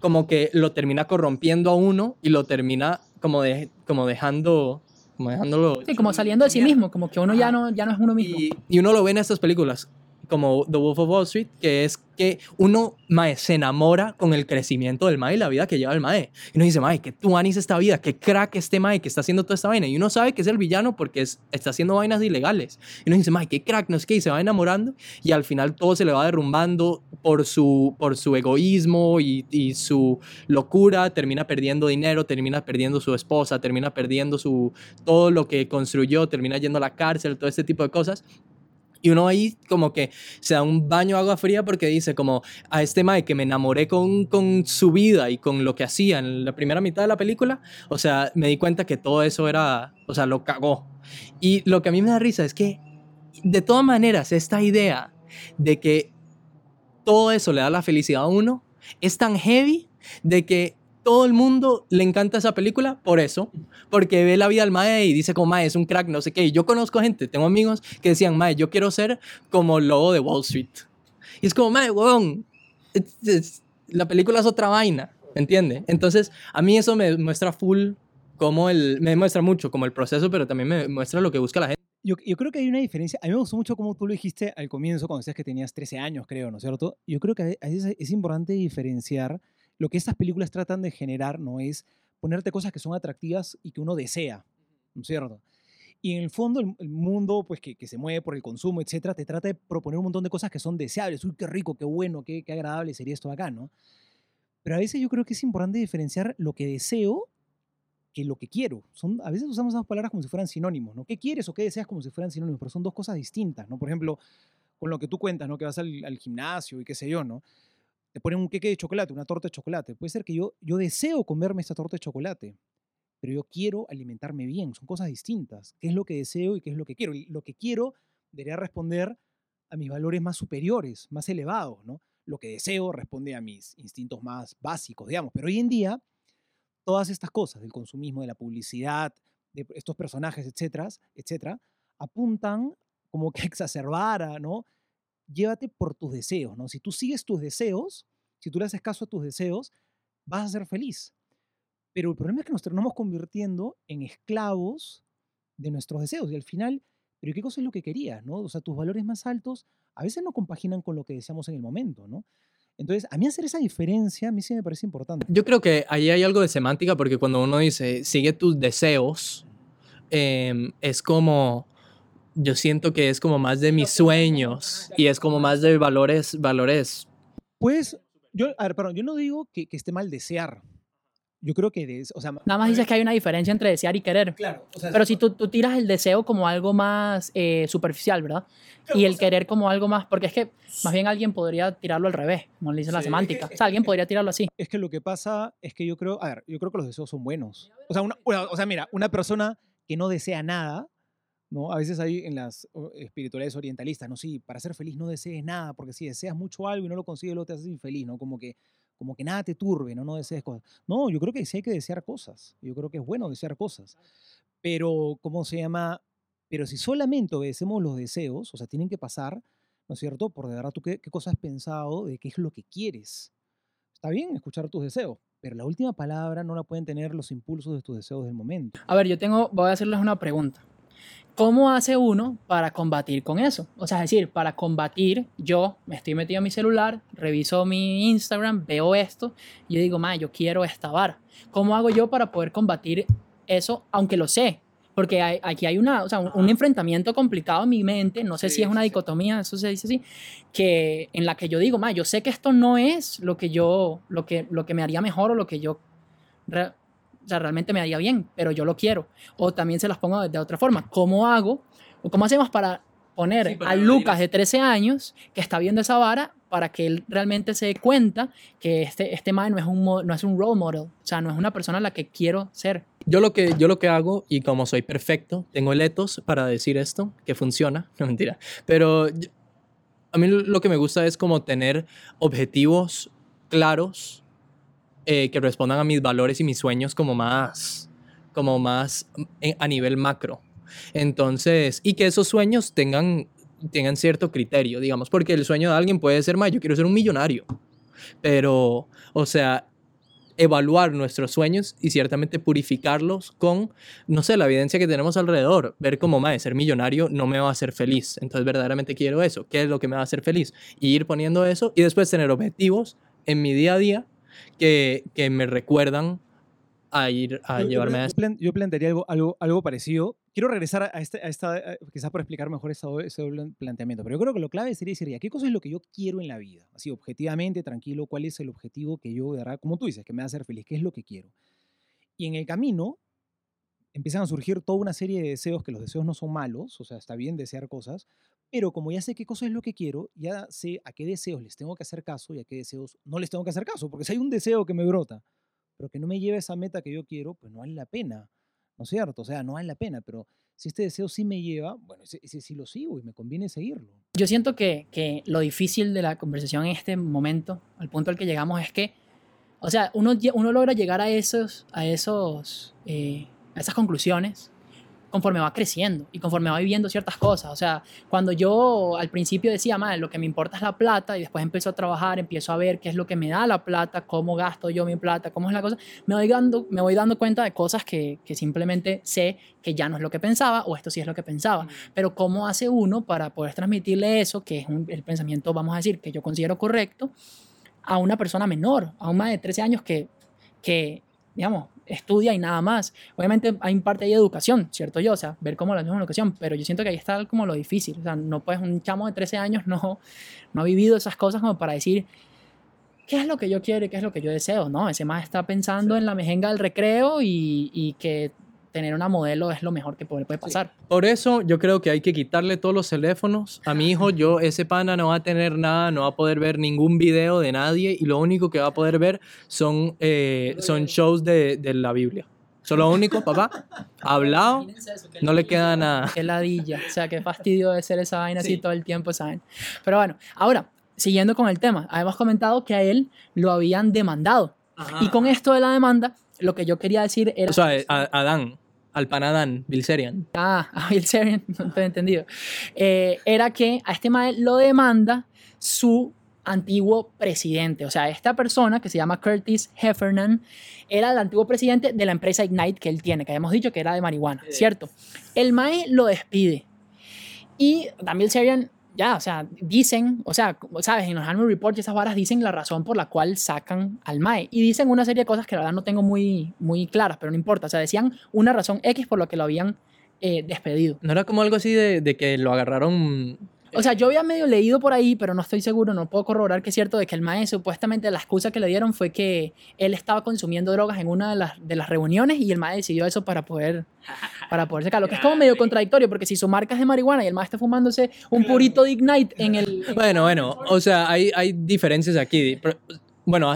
como que lo termina corrompiendo a uno y lo termina como, de, como dejando... Como dejándolo... Sí, como saliendo de sí mismo, como que uno ya no, ya no es uno mismo. Y, y uno lo ve en estas películas, como The Wolf of Wall Street, que es que uno, mae, se enamora con el crecimiento del mae y la vida que lleva el mae. Y uno dice, mae, que tuanis esta vida, que crack este mae que está haciendo toda esta vaina. Y uno sabe que es el villano porque es, está haciendo vainas ilegales. Y uno dice, mae, que crack, no es que, y se va enamorando. Y al final todo se le va derrumbando por su, por su egoísmo y, y su locura. Termina perdiendo dinero, termina perdiendo su esposa, termina perdiendo su, todo lo que construyó, termina yendo a la cárcel, todo este tipo de cosas. Y uno ahí como que se da un baño de agua fría porque dice como a este mae que me enamoré con, con su vida y con lo que hacía en la primera mitad de la película, o sea, me di cuenta que todo eso era, o sea, lo cagó. Y lo que a mí me da risa es que de todas maneras esta idea de que todo eso le da la felicidad a uno es tan heavy de que todo el mundo le encanta esa película por eso, porque ve la vida del mae y dice como mae es un crack, no sé qué. Y yo conozco gente, tengo amigos que decían mae, yo quiero ser como el Lobo de Wall Street. Y es como mae, huevón, la película es otra vaina, ¿me entiendes? Entonces a mí eso me muestra full, como el, me muestra mucho como el proceso, pero también me muestra lo que busca la gente. Yo, yo creo que hay una diferencia. A mí me gustó mucho como tú lo dijiste al comienzo cuando decías que tenías trece años, creo, ¿no es cierto? Yo creo que es, es importante diferenciar. Lo que estas películas tratan de generar no es ponerte cosas que son atractivas y que uno desea, ¿no es cierto? Y en el fondo, el, el mundo pues, que, que se mueve por el consumo, etcétera, te trata de proponer un montón de cosas que son deseables. Uy, qué rico, qué bueno, qué, qué agradable sería esto acá, ¿no? Pero a veces yo creo que es importante diferenciar lo que deseo que lo que quiero. Son, a veces usamos esas palabras como si fueran sinónimos, ¿no? ¿Qué quieres o qué deseas como si fueran sinónimos? Pero son dos cosas distintas, ¿no? Por ejemplo, con lo que tú cuentas, ¿no? Que vas al, al gimnasio y qué sé yo, ¿no? Te ponen un queque de chocolate, una torta de chocolate. Puede ser que yo, yo deseo comerme esta torta de chocolate, pero yo quiero alimentarme bien. Son cosas distintas. ¿Qué es lo que deseo y qué es lo que quiero? Y lo que quiero debería responder a mis valores más superiores, más elevados, ¿no? Lo que deseo responde a mis instintos más básicos, digamos. Pero hoy en día todas estas cosas, del consumismo, de la publicidad, de estos personajes, etcétera, etcétera, apuntan como que exacerbar a, ¿no? Llévate por tus deseos, ¿no? Si tú sigues tus deseos, si tú le haces caso a tus deseos, vas a ser feliz. Pero el problema es que nos terminamos convirtiendo en esclavos de nuestros deseos. Y al final, ¿pero qué cosa es lo que querías, no? O sea, tus valores más altos a veces no compaginan con lo que deseamos en el momento, ¿no? Entonces, a mí hacer esa diferencia, a mí sí me parece importante. Yo creo que ahí hay algo de semántica, porque cuando uno dice, sigue tus deseos, eh, es como... Yo siento que es como más de mis sueños y es como más de valores, valores. Pues, yo, a ver, perdón, yo no digo que, que esté mal desear. Yo creo que, des, o sea... Nada más dices que hay una diferencia entre desear y querer. Claro. O sea, pero si tú, tú tiras el deseo como algo más eh, superficial, ¿verdad? Y el querer como algo más... Porque es que más bien alguien podría tirarlo al revés, como le dicen la semántica. O sea, alguien podría tirarlo así. Es que lo que pasa es que yo creo... A ver, yo creo que los deseos son buenos. O sea, una, o sea mira, una persona que no desea nada, ¿no? A veces hay en las espiritualidades orientalistas, no, sí, para ser feliz no desees nada, porque si deseas mucho algo y no lo consigues, luego te haces infeliz, ¿no? Como que, como que nada te turbe, ¿no? No desees cosas. No, yo creo que sí hay que desear cosas. Yo creo que es bueno desear cosas. Pero, ¿cómo se llama? Pero si solamente obedecemos los deseos, o sea, tienen que pasar, ¿no es cierto? Por de verdad, ¿tú qué, qué cosa has pensado de qué es lo que quieres? Está bien escuchar tus deseos, pero la última palabra no la pueden tener los impulsos de tus deseos del momento. A ver, yo tengo, voy a hacerles una pregunta. ¿Cómo hace uno para combatir con eso? O sea, es decir, para combatir, yo me estoy metido en mi celular, reviso mi Instagram, veo esto, y yo digo, man, yo quiero esta vara. ¿Cómo hago yo para poder combatir eso, aunque lo sé? Porque hay, aquí hay una, o sea, un, un enfrentamiento complicado en mi mente, no sé sí, si es una dicotomía, eso se dice así, que, en la que yo digo, man, yo sé que esto no es lo que, yo, lo que, lo que me haría mejor o lo que yo... Re, O sea, realmente me haría bien, pero yo lo quiero. O también se las pongo de otra forma. ¿Cómo hago? ¿O cómo hacemos para poner sí, a Lucas de trece años que está viendo esa vara para que él realmente se dé cuenta que este, este man no es, un, no es un role model? O sea, no es una persona a la que quiero ser. Yo lo que, yo lo que hago, y como soy perfecto, tengo el ethos para decir esto, que funciona. No, mentira. Pero yo, a mí lo que me gusta es como tener objetivos claros, Eh, que respondan a mis valores y mis sueños como más, como más en, a nivel macro. Entonces, y que esos sueños tengan, tengan cierto criterio, digamos, porque el sueño de alguien puede ser, más, yo quiero ser un millonario, pero, o sea, evaluar nuestros sueños y ciertamente purificarlos con, no sé, la evidencia que tenemos alrededor, ver cómo, más, ser millonario no me va a hacer feliz, entonces verdaderamente quiero eso, ¿qué es lo que me va a hacer feliz? Y ir poniendo eso y después tener objetivos en mi día a día Que, que me recuerdan a ir a yo, llevarme yo, a esto. Yo plantearía algo, algo, algo parecido. Quiero regresar a, este, a esta, a, quizás para explicar mejor ese doble, ese doble planteamiento, pero yo creo que lo clave sería decir, ¿qué cosa es lo que yo quiero en la vida? Así, objetivamente, tranquilo, ¿cuál es el objetivo que yo, de verdad, como tú dices, que me va a hacer feliz? ¿Qué es lo que quiero? Y en el camino empiezan a surgir toda una serie de deseos, que los deseos no son malos, o sea, está bien desear cosas, pero como ya sé qué cosa es lo que quiero, ya sé a qué deseos les tengo que hacer caso y a qué deseos no les tengo que hacer caso, porque si hay un deseo que me brota, pero que no me lleve a esa meta que yo quiero, pues no vale la pena, ¿no es cierto? O sea, no vale la pena, pero si este deseo sí me lleva, bueno, ese, ese sí lo sigo y me conviene seguirlo. Yo siento que, que lo difícil de la conversación en este momento, al punto al que llegamos, es que, o sea, uno, uno logra llegar a esos, a esos, eh, a esas conclusiones conforme va creciendo y conforme va viviendo ciertas cosas. O sea, cuando yo al principio decía, madre, lo que me importa es la plata, y después empiezo a trabajar, empiezo a ver qué es lo que me da la plata, cómo gasto yo mi plata, cómo es la cosa, me voy dando, me voy dando cuenta de cosas que, que simplemente sé que ya no es lo que pensaba, o esto sí es lo que pensaba. Pero ¿cómo hace uno para poder transmitirle eso, que es un, el pensamiento, vamos a decir, que yo considero correcto, a una persona menor, a un más de trece años que, que digamos, estudia y nada más? Obviamente hay parte de educación, ¿cierto yo? O sea, ver cómo lo hacemos en educación, pero yo siento que ahí está como lo difícil. O sea, no puedes, un chamo de trece años no, no ha vivido esas cosas como para decir qué es lo que yo quiero y qué es lo que yo deseo, ¿no? Ese más está pensando sí. en la mejenga del recreo y, y que tener una modelo es lo mejor que puede pasar. Sí. Por eso yo creo que hay que quitarle todos los teléfonos a mi hijo. Yo, ese pana no va a tener nada, no va a poder ver ningún video de nadie, y lo único que va a poder ver son, eh, son shows de, de la Biblia. Eso es lo único, papá. Hablado, no le queda nada. Qué ladilla, o sea, qué fastidio de ser esa vaina sí. así todo el tiempo, ¿saben? Pero bueno, ahora, siguiendo con el tema, habíamos comentado que a él lo habían demandado. Ajá. Y con esto de la demanda, lo que yo quería decir era... O sea, a, a Dan, al pan Adán, Bilzerian. Ah, a Bilzerian, no te he entendido. Eh, era que a este mae lo demanda su antiguo presidente. O sea, esta persona que se llama Curtis Heffernan era el antiguo presidente de la empresa Ignite que él tiene, que habíamos dicho que era de marihuana, eh. ¿cierto? El mae lo despide. Y Dan Bilzerian... Ya, o sea, dicen, o sea, sabes, en los Army Reports esas varas dicen la razón por la cual sacan al mae. Y dicen una serie de cosas que la verdad no tengo muy, muy claras, pero no importa. O sea, decían una razón X por la que lo habían eh, despedido. ¿No era como algo así de, de que lo agarraron...? O sea, yo había medio leído por ahí, pero no estoy seguro, no puedo corroborar que es cierto, de que el mae supuestamente la excusa que le dieron fue que él estaba consumiendo drogas en una de las, de las reuniones y el mae decidió eso para poder para poder sacarlo, que es como medio contradictorio, porque si su marca es de marihuana y el mae está fumándose un purito de Ignite en el... En bueno, bueno, o sea, hay, hay diferencias aquí. Pero, bueno,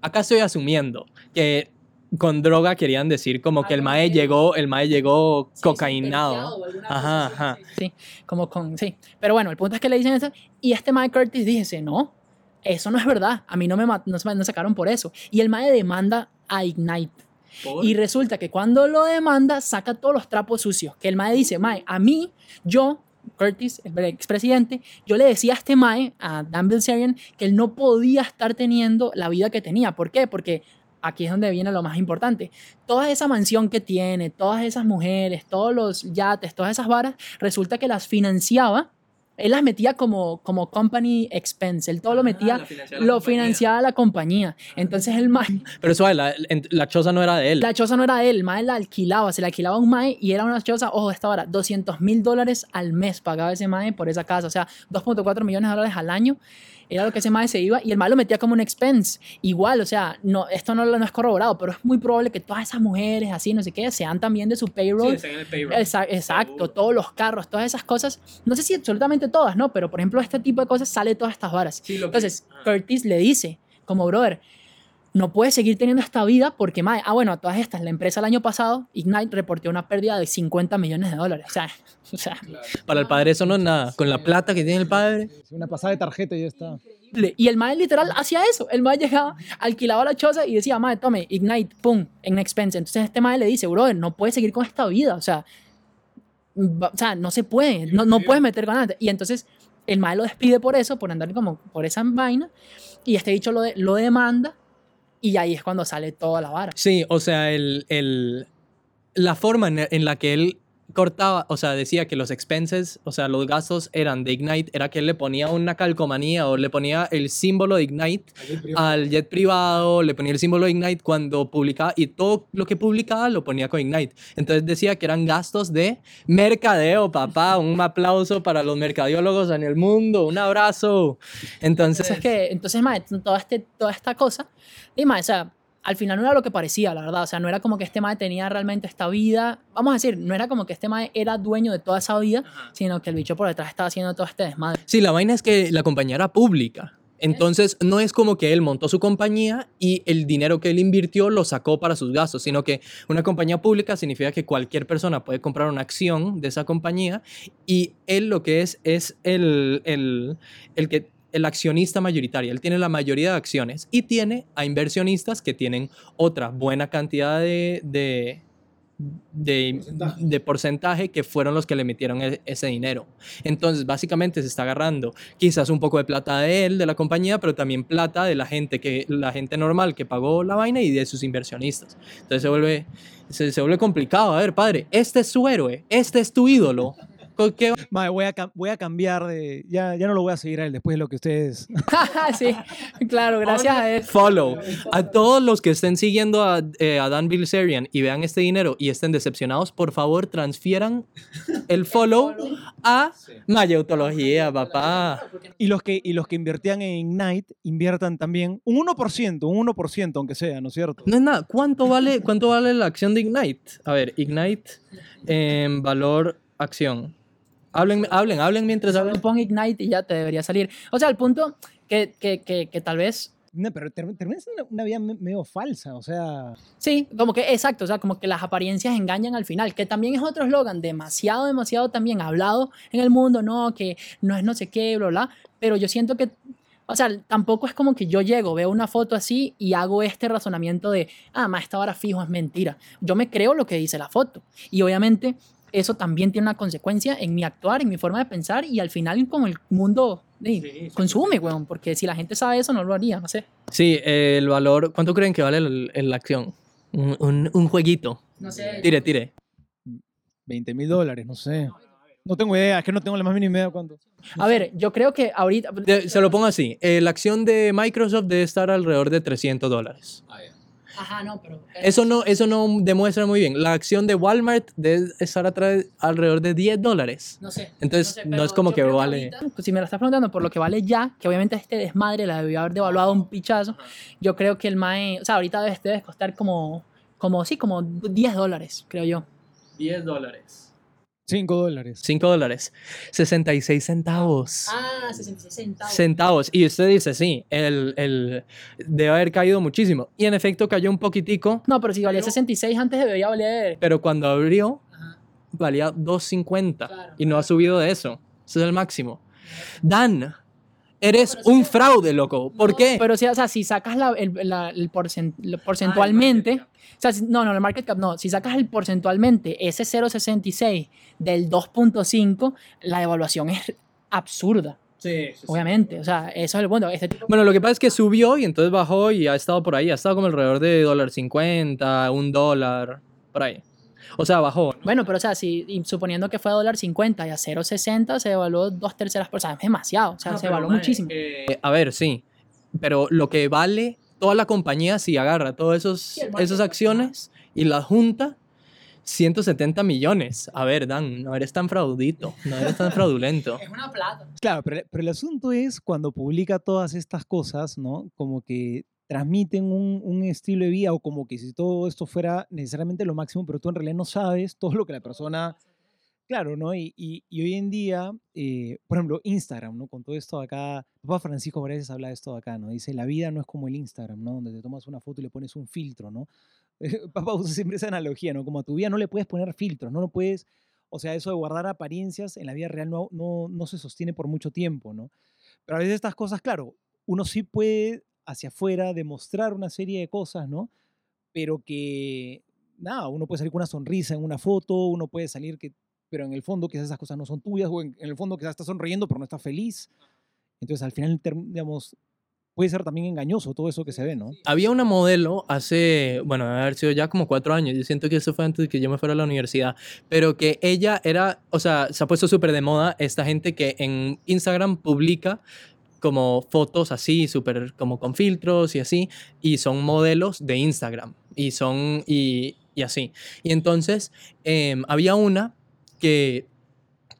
acá estoy asumiendo que... Con droga querían decir como que el mae llegó, el mae llegó sí, cocainado. Ajá, ajá. Sí, como con, sí. Pero bueno, el punto es que le dicen eso y este mae Curtis dice, no, eso no es verdad. A mí no me no, no sacaron por eso. Y el mae demanda a Ignite. ¿Por? Y resulta que cuando lo demanda, saca todos los trapos sucios. Que el mae dice, mae, a mí, yo... Curtis, el expresidente, yo le decía a este mae, a Dan Bilzerian, que él no podía estar teniendo la vida que tenía. ¿Por qué? Porque... Aquí es donde viene lo más importante. Toda esa mansión que tiene, todas esas mujeres, todos los yates, todas esas varas, resulta que las financiaba. Él las metía como, como company expense. Él todo ah, lo metía, lo financiaba, lo la, financiaba la compañía. Entonces el mae... Pero eso, la, la choza no era de él. La choza no era de él. El mae la alquilaba. Se la alquilaba a un mae y era una choza, ojo, esta hora, doscientos mil dólares al mes pagaba ese mae por esa casa. O sea, dos punto cuatro millones de dólares al año. Era lo que ese mae se iba y el mae lo metía como un expense. Igual, o sea, no, esto no, no es corroborado, pero es muy probable que todas esas mujeres así, no sé qué, sean también de su payroll. Sí, están en el payroll. Exacto, exacto, todos los carros, todas esas cosas. No sé si absolutamente todas, ¿no? Pero, por ejemplo, este tipo de cosas sale todas estas varas. Sí, entonces, que... ah. Curtis le dice, como brother, no puedes seguir teniendo esta vida porque, mae, ah, bueno, a todas estas, la empresa el año pasado, Ignite, reportó una pérdida de cincuenta millones de dólares. O sea, o sea claro. Para el padre eso no es nada. Con la plata que tiene el padre. Una pasada de tarjeta y ya está. Y el mae literal hacía eso. El mae llegaba, alquilaba la choza y decía, mae, tome, Ignite, pum, en expense. Entonces este mae le dice, brother, no puedes seguir con esta vida. O sea, o sea no se puede. No, no puedes meter ganancias. Y entonces el mae lo despide por eso, por andar como por esa vaina. Y este bicho lo, de, lo demanda. Y ahí es cuando sale toda la vara. Sí, o sea, el, el, la forma en, en la que él cortaba, o sea, decía que los expenses, o sea, los gastos eran de Ignite, era que él le ponía una calcomanía o le ponía el símbolo de Ignite al jet privado, le ponía el símbolo de Ignite cuando publicaba y todo lo que publicaba lo ponía con Ignite. Entonces decía que eran gastos de mercadeo, papá. Un aplauso para los mercadiólogos en el mundo, un abrazo. Entonces, es que, entonces, mae, toda, este, toda esta cosa, y mae, o sea, al final no era lo que parecía, la verdad. O sea, no era como que este mae tenía realmente esta vida. Vamos a decir, no era como que este mae era dueño de toda esa vida, ajá, sino que el bicho por detrás estaba haciendo todo este desmadre. Sí, la vaina es que la compañía era pública. Entonces, no es como que él montó su compañía y el dinero que él invirtió lo sacó para sus gastos, sino que una compañía pública significa que cualquier persona puede comprar una acción de esa compañía y él lo que es es el, el, el que... el accionista mayoritario, él tiene la mayoría de acciones y tiene a inversionistas que tienen otra buena cantidad de, de, de, porcentaje. de porcentaje que fueron los que le metieron ese dinero. Entonces, básicamente se está agarrando quizás un poco de plata de él, de la compañía, pero también plata de la gente, que, la gente normal que pagó la vaina y de sus inversionistas. Entonces se vuelve, se, se vuelve complicado. A ver, padre, este es su héroe, este es tu ídolo. Que... Madre, voy, a, voy a cambiar de... Ya, ya no lo voy a seguir a él después de lo que ustedes... Sí, claro, gracias a él. Follow. A todos los que estén siguiendo a, eh, a Dan Bilzerian y vean este dinero y estén decepcionados, por favor, transfieran el follow a Mayautología, papá. Y los que, y los que invertían en Ignite, inviertan también un uno por ciento, un uno por ciento aunque sea, ¿no es cierto? No es nada. ¿Cuánto vale, cuánto vale la acción de Ignite? A ver, Ignite en eh, valor acción. Hablen, hablen, hablen mientras hablan. Pon Ignite y ya te debería salir. O sea, el punto que, que, que, que tal vez... No, pero terminas una, una vida medio falsa, o sea... Sí, como que, exacto, o sea, como que las apariencias engañan al final, que también es otro eslogan demasiado, demasiado también hablado en el mundo, no, que no es no sé qué, bla, bla, pero yo siento que... O sea, tampoco es como que yo llego, veo una foto así y hago este razonamiento de, ah, más esta hora fijo es mentira. Yo me creo lo que dice la foto. Y obviamente eso también tiene una consecuencia en mi actuar, en mi forma de pensar y al final como el mundo eh, sí, sí, consume, weón. Porque si la gente sabe eso, no lo haría, no sé. Sí, eh, el valor, ¿cuánto creen que vale la acción? Un, un, un jueguito. No sé. Tire, tire. veinte mil dólares, no sé. No tengo idea, es que no tengo la más mínima idea de cuánto. A ver, yo creo que ahorita... De, se lo pongo así, eh, la acción de Microsoft debe estar alrededor de trescientos dólares. Ah, yeah. Ajá, no, pero... Eso no, eso no demuestra muy bien. La acción de Walmart debe estar atrás, alrededor de diez dólares. No sé. Entonces, no, sé, no es como que vale... Que ahorita, si me la estás preguntando por lo que vale ya, que obviamente este desmadre la debió haber devaluado un pichazo, yo creo que el M A E... O sea, ahorita debe, debe costar como, como... Sí, como diez dólares, creo yo. diez dólares. cinco dólares. cinco dólares. sesenta y seis centavos. Ah, sesenta y seis centavos. Centavos. Y usted dice, sí, el, el debe haber caído muchísimo. Y en efecto cayó un poquitico. No, pero si valía pero, sesenta y seis antes debería valer. Pero cuando abrió, ajá, valía dos cincuenta. Claro, y no claro. Ha subido de eso. Eso es el máximo. Dan, eres no, un si fraude, loco. ¿Por no, qué? Pero si, o sea, si sacas la, el, la, el porcent, porcentualmente... Ah, o sea, si, no, no, el market cap no. Si sacas el porcentualmente, ese cero punto sesenta y seis del dos punto cinco, la devaluación es absurda. Sí, sí, obviamente. Sí. O sea, eso es el punto. Este tipo... Bueno, lo que pasa es que subió y entonces bajó y ha estado por ahí. Ha estado como alrededor de dólar cincuenta, un dólar, por ahí. O sea, bajó. Bueno, pero o sea, si y suponiendo que fue a dólar cincuenta y a cero punto sesenta se devaluó dos terceras por... O sea, es demasiado. O sea, no, se devaluó muchísimo. Eh, a ver, sí. Pero lo que vale... Toda la compañía, si agarra todas esos, esas acciones y las junta, ciento setenta millones. A ver, Dan, no eres tan fraudito, no eres tan fraudulento. Es una plata. Claro, pero, pero el asunto es cuando publica todas estas cosas, ¿no? Como que transmiten un, un estilo de vida o como que si todo esto fuera necesariamente lo máximo, pero tú en realidad no sabes todo lo que la persona... Claro, ¿no? Y, y, y hoy en día, eh, por ejemplo, Instagram, ¿no? Con todo esto de acá, papá Francisco Vargas habla de esto de acá, ¿no? Dice, la vida no es como el Instagram, ¿no? Donde te tomas una foto y le pones un filtro, ¿no? Eh, papá usa siempre esa analogía, ¿no? Como a tu vida no le puedes poner filtros, no lo puedes... O sea, eso de guardar apariencias en la vida real no, no, no se sostiene por mucho tiempo, ¿no? Pero a veces estas cosas, claro, uno sí puede hacia afuera demostrar una serie de cosas, ¿no? Pero que, nada, uno puede salir con una sonrisa en una foto, uno puede salir que... pero en el fondo quizás esas cosas no son tuyas, o en, en el fondo quizás estás sonriendo pero no estás feliz. Entonces al final, digamos, puede ser también engañoso todo eso que se ve, ¿no? Había una modelo hace, bueno, debe haber sido ya como cuatro años, yo siento que eso fue antes de que yo me fuera a la universidad, pero que ella era, o sea, se ha puesto súper de moda esta gente que en Instagram publica como fotos así, súper como con filtros y así, y son modelos de Instagram, y son, y, y así. Y entonces eh, había una que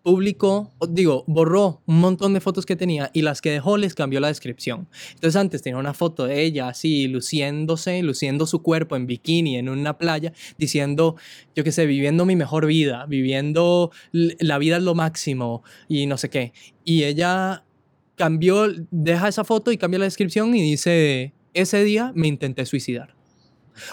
publicó, digo, borró un montón de fotos que tenía y las que dejó les cambió la descripción. Entonces antes tenía una foto de ella así, luciéndose, luciendo su cuerpo en bikini, en una playa, diciendo, yo qué sé, viviendo mi mejor vida, viviendo la vida es lo máximo y no sé qué. Y ella cambió, deja esa foto y cambia la descripción y dice, ese día me intenté suicidar.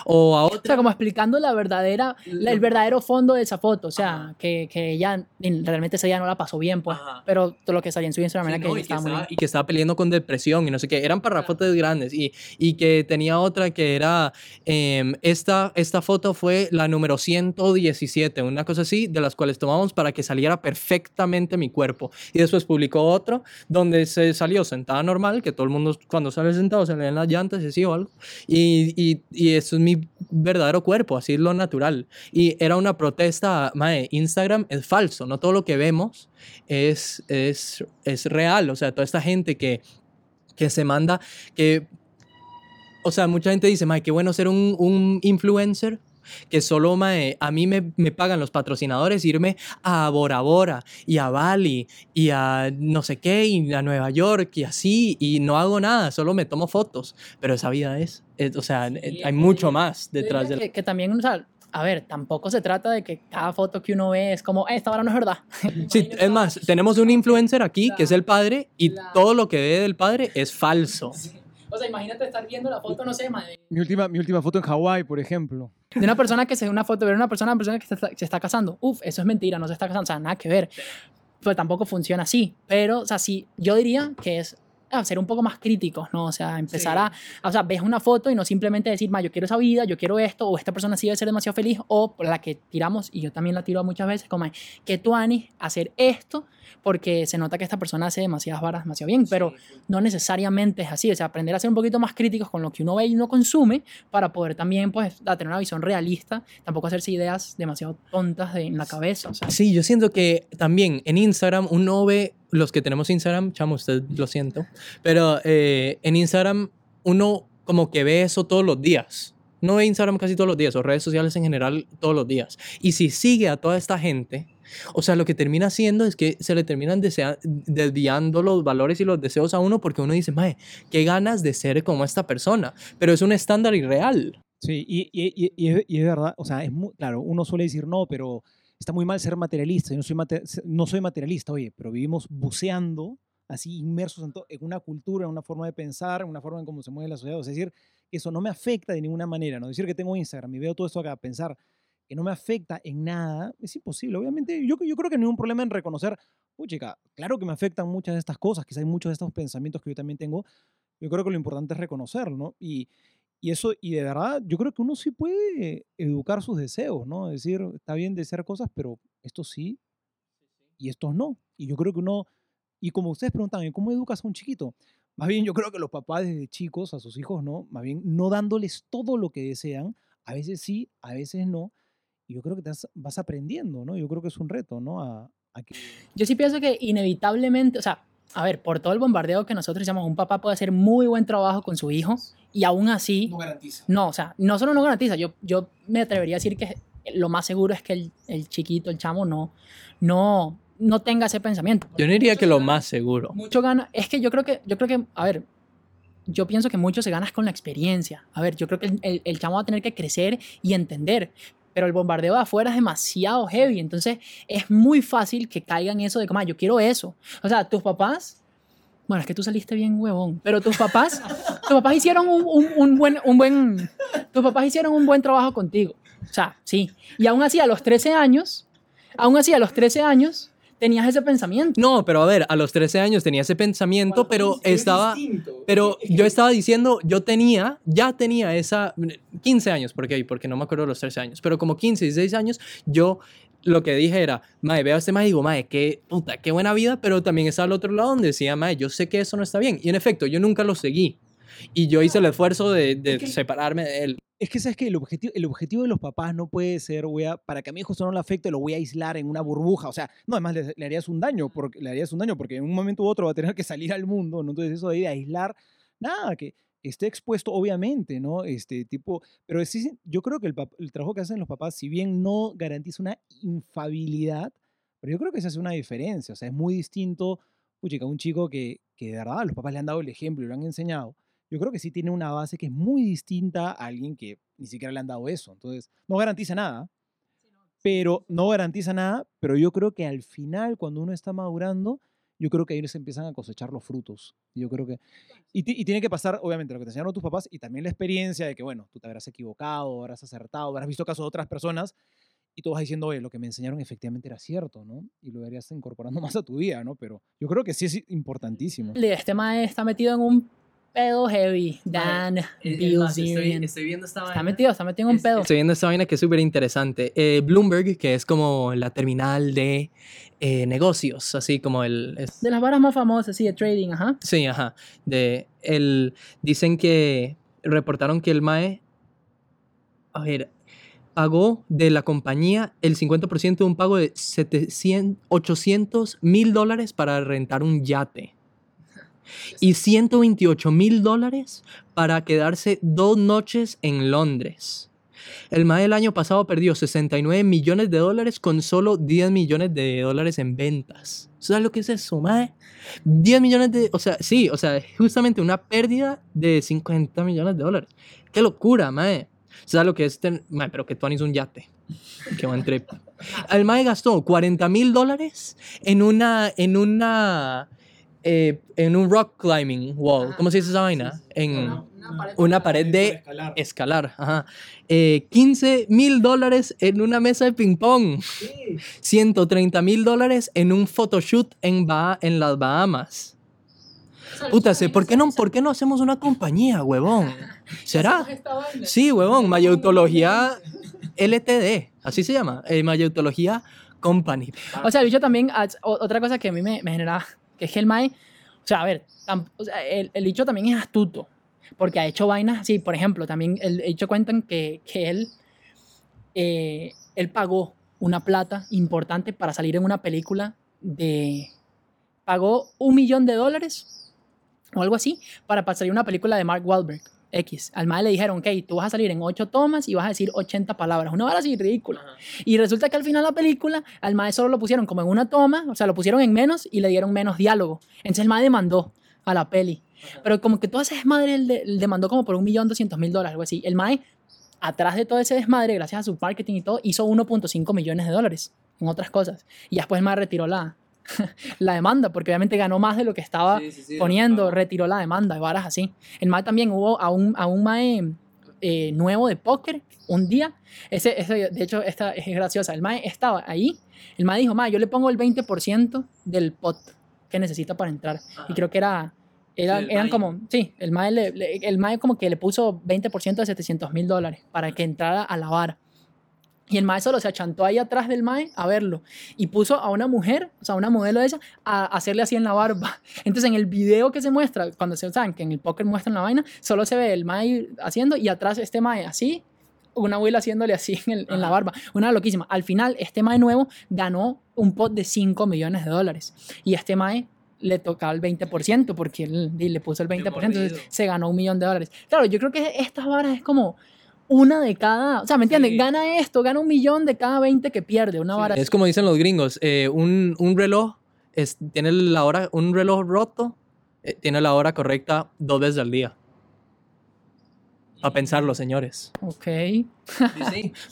O a otra. O sea, como explicando la verdadera, la, el verdadero fondo de esa foto. O sea, que, que ella realmente ese día no la pasó bien, pues. Ajá. Pero todo lo que salía en su Instagram era sí, que, no, que estaba muy bien. Y que estaba peleando con depresión y no sé qué. Eran párrafos claro. grandes. Y, y que tenía otra que era. Eh, esta, esta foto fue la número ciento diecisiete, una cosa así, de las cuales tomamos para que saliera perfectamente mi cuerpo. Y después publicó otro donde se salió sentada normal, que todo el mundo cuando sale sentado se le ven las llantas y así o algo. Y, y, y eso es mi verdadero cuerpo, así es lo natural. Y era una protesta, mae, Instagram es falso, no todo lo que vemos es, es, es real. O sea, toda esta gente que, que se manda, que, o sea, mucha gente dice, mae, qué bueno ser un, un influencer, que solo mae, a mí me, me pagan los patrocinadores irme a Bora Bora y a Bali y a no sé qué y a Nueva York y así y no hago nada, solo me tomo fotos, pero esa vida es, es o sea, sí, hay mucho más detrás de que, que también, o sea, a ver, tampoco se trata de que cada foto que uno ve es como, eh, esta hora no es verdad. Sí, es más, tenemos un influencer aquí que es el padre y todo lo que ve del padre es falso. O sea, imagínate estar viendo la foto, no sé, madre. Mi última, mi última foto en Hawái, por ejemplo. De una persona que se ve una foto, ver una persona, una persona que se está, se está casando. Uf, eso es mentira, no se está casando, o sea, nada que ver. Pero tampoco funciona así. Pero, o sea, sí, yo diría que es a ser un poco más críticos, ¿no? O sea, empezar sí. a, o sea, ves una foto y no simplemente decir, ma, yo quiero esa vida, yo quiero esto, o esta persona sí debe ser demasiado feliz, o la que tiramos, y yo también la tiro muchas veces, como, que tú anis hacer esto, porque se nota que esta persona hace demasiadas varas, demasiado bien, sí, pero sí. no necesariamente es así, o sea, aprender a ser un poquito más críticos con lo que uno ve y uno consume, para poder también, pues, tener una visión realista, tampoco hacerse ideas demasiado tontas de, en la cabeza, o sea. Sí, yo siento que también en Instagram uno ve, los que tenemos Instagram, chamo, usted lo siento, pero eh, en Instagram uno como que ve eso todos los días. No ve Instagram casi todos los días, o redes sociales en general todos los días. Y si sigue a toda esta gente, o sea, lo que termina haciendo es que se le terminan desea- desviando los valores y los deseos a uno, porque uno dice, mae, qué ganas de ser como esta persona. Pero es un estándar irreal. Sí, y, y, y, es, y es verdad, o sea, es muy, claro, uno suele decir no, pero... Está muy mal ser materialista, yo no soy, mater- no soy materialista, oye, pero vivimos buceando, así inmersos en, to- en una cultura, en una forma de pensar, en una forma en cómo se mueve la sociedad, o sea, es decir, eso no me afecta de ninguna manera, no decir que tengo Instagram y veo todo esto acá, pensar que no me afecta en nada, es imposible, obviamente, yo, yo creo que no hay un problema en reconocer, uy chica, claro que me afectan muchas de estas cosas, quizás hay muchos de estos pensamientos que yo también tengo, yo creo que lo importante es reconocerlo, ¿no? Y... Y eso, y de verdad, yo creo que uno sí puede educar sus deseos, ¿no? Es decir, está bien desear cosas, pero estos sí y estos no. Y yo creo que uno, y como ustedes preguntan, ¿cómo educas a un chiquito? Más bien yo creo que los papás desde chicos a sus hijos, ¿no? Más bien no dándoles todo lo que desean, a veces sí, a veces no. Y yo creo que te vas aprendiendo, ¿no? Yo creo que es un reto, ¿no? A, a que... Yo sí pienso que inevitablemente, o sea, a ver, por todo el bombardeo que nosotros llamamos, un papá puede hacer muy buen trabajo con su hijo y aún así... No garantiza. No, o sea, no solo no garantiza, yo, yo me atrevería a decir que lo más seguro es que el, el chiquito, el chamo, no, no, no tenga ese pensamiento. Yo no diría que lo más seguro. Mucho gana, es que yo creo que, yo creo que, a ver... Yo pienso que mucho se gana con la experiencia. A ver, yo creo que el, el, el chamo va a tener que crecer y entender, pero el bombardeo de afuera es demasiado heavy, entonces es muy fácil que caigan eso de como, ah, yo quiero eso. O sea, tus papás, bueno, es que tú saliste bien huevón, pero tus papás, tus papás hicieron un, un, un buen, un buen, tus papás hicieron un buen trabajo contigo. O sea, sí. Y aún así a los trece años, aún así a los trece años, tenías ese pensamiento. No, pero a ver, a los trece años tenía ese pensamiento, bueno, pero es estaba, distinto. Pero yo estaba diciendo, yo tenía, ya tenía esa, quince años, ¿por qué? Porque no me acuerdo de los trece años, pero como quince, dieciséis años, yo lo que dije era, mae, veo a este mae y digo, mae, qué puta, qué buena vida, pero también estaba al otro lado donde decía, mae, yo sé que eso no está bien, y en efecto, yo nunca lo seguí, y yo hice el esfuerzo de, de okay. separarme de él. Es que, ¿sabes qué? El objetivo, el objetivo de los papás no puede ser, voy a, para que a mi hijo esto no le afecte, lo voy a aislar en una burbuja. O sea, no, además le, le, harías un daño porque, le harías un daño porque en un momento u otro va a tener que salir al mundo, ¿no? Entonces eso de aislar, nada, que esté expuesto obviamente, ¿no? Este tipo, pero sí, yo creo que el, pap- el trabajo que hacen los papás, si bien no garantiza una infabilidad, pero yo creo que se hace una diferencia. O sea, es muy distinto, puchica, un chico que, que de verdad los papás le han dado el ejemplo y lo han enseñado. Yo creo que sí tiene una base que es muy distinta a alguien que ni siquiera le han dado eso. Entonces, no garantiza nada, pero no garantiza nada, pero yo creo que al final, cuando uno está madurando, yo creo que ahí se empiezan a cosechar los frutos. Yo creo que... Y, t- y tiene que pasar, obviamente, lo que te enseñaron tus papás y también la experiencia de que, bueno, tú te habrás equivocado, habrás acertado, habrás visto casos de otras personas y tú vas diciendo, oye, lo que me enseñaron efectivamente era cierto, ¿no? Y lo deberías incorporando más a tu vida, ¿no? Pero yo creo que sí es importantísimo. Este man está metido en un... pedo heavy, Dan Bilzerian. Estoy viendo esta vaina. Está metido, está metido en un pedo. Estoy viendo esta vaina que es súper interesante. Eh, Bloomberg, que es como la terminal de eh, negocios, así como el... Es... De las varas más famosas, sí, de trading, ajá. Sí, ajá. De, el, dicen que reportaron que el mae, a ver, pagó de la compañía el cincuenta por ciento de un pago de setecientos, ochocientos mil dólares para rentar un yate. Y ciento veintiocho mil dólares para quedarse dos noches en Londres. El mae del año pasado perdió sesenta y nueve millones de dólares con solo diez millones de dólares en ventas. ¿Sabes lo que es eso, mae? diez millones de... O sea, sí, o sea, justamente una pérdida de cincuenta millones de dólares. ¡Qué locura, mae! ¿Sabes lo que es? Ten, mae, pero que tú anís un yate. ¡Qué buen trip! El mae gastó cuarenta mil dólares en una... En una Eh, en un rock climbing wall, ah, ¿cómo se dice esa vaina? Sí, sí. En una, una, pared, una pared de escalar, escalar. Ajá. Eh, quince mil dólares en una mesa de ping pong, sí. ciento treinta mil dólares en un photoshoot en, ba- en las Bahamas, Puta, ¿por qué no, ¿por qué no hacemos una compañía, huevón? ¿Será? Sí, huevón, Mayautología L T D, así se llama, eh, Mayautología Company. O sea, el bicho también, otra cosa que a mí me, me genera, que es que el Mae, o sea, a ver, tam, o sea, el, el bicho también es astuto, porque ha hecho vainas, sí, por ejemplo, también el bicho cuentan que, que él, eh, él pagó una plata importante para salir en una película de... Pagó un millón de dólares o algo así para salir una película de Mark Wahlberg, X. Al Mae le dijeron, ok, tú vas a salir en ocho tomas y vas a decir ochenta palabras. Una vara así ridícula. Uh-huh. Y resulta que al final de la película, al Mae solo lo pusieron como en una toma, o sea, lo pusieron en menos y le dieron menos diálogo. Entonces el Mae demandó a la peli. Uh-huh. Pero como que toda esa desmadre, él de, demandó como por un millón doscientos mil dólares, algo así. El Mae, atrás de todo ese desmadre, gracias a su marketing y todo, hizo uno punto cinco millones de dólares en otras cosas. Y después el Mae retiró la... la demanda, porque obviamente ganó más de lo que estaba sí, sí, sí, poniendo, claro. Retiró la demanda y varas así. El Mae también hubo a un, a un Mae eh, nuevo de póker un día, ese, ese, de hecho esta es graciosa, el Mae estaba ahí, el Mae dijo, Mae, yo le pongo el veinte por ciento del pot que necesita para entrar. Ajá. Y creo que era, era sí, eran Mae. Como, sí, el Mae, le, le, el Mae como que le puso veinte por ciento de setecientos mil dólares para que entrara a la vara. Y el Mae solo se achantó ahí atrás del Mae a verlo. Y puso a una mujer, o sea, una modelo de esa, a hacerle así en la barba. Entonces, en el video que se muestra, cuando se saben que en el póker muestran la vaina, solo se ve el Mae haciendo y atrás este Mae así, una abuela haciéndole así en, el, en la barba. Una loquísima. Al final, este Mae nuevo ganó un pot de cinco millones de dólares. Y este Mae le tocaba el veinte por ciento porque él le puso el veinte por ciento. Entonces, se ganó un millón de dólares. Claro, yo creo que estas varas es como... una de cada... O sea, ¿me entiendes? Sí. Gana esto, gana un millón de cada veinte que pierde, una vara. Sí. Es como dicen los gringos, eh, un, un reloj es, tiene la hora... Un reloj roto eh, tiene la hora correcta dos veces al día. A pensarlo, señores. Ok.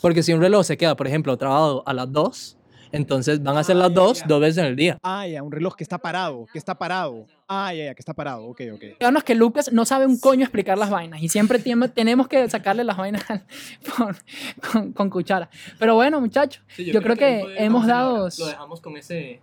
Porque si un reloj se queda, por ejemplo, trabado a las dos, entonces van a ser las dos, dos veces en el día. Ah, ya, un reloj que está parado, que está parado. Ah, ya, ya, que está parado, ok, ok. Veamos que Lucas no sabe un coño explicar las vainas y siempre tiene, tenemos que sacarle las vainas con, con, con cuchara. Pero bueno, muchachos, sí, yo, yo creo, creo que, que hemos dado... Lo dejamos con ese...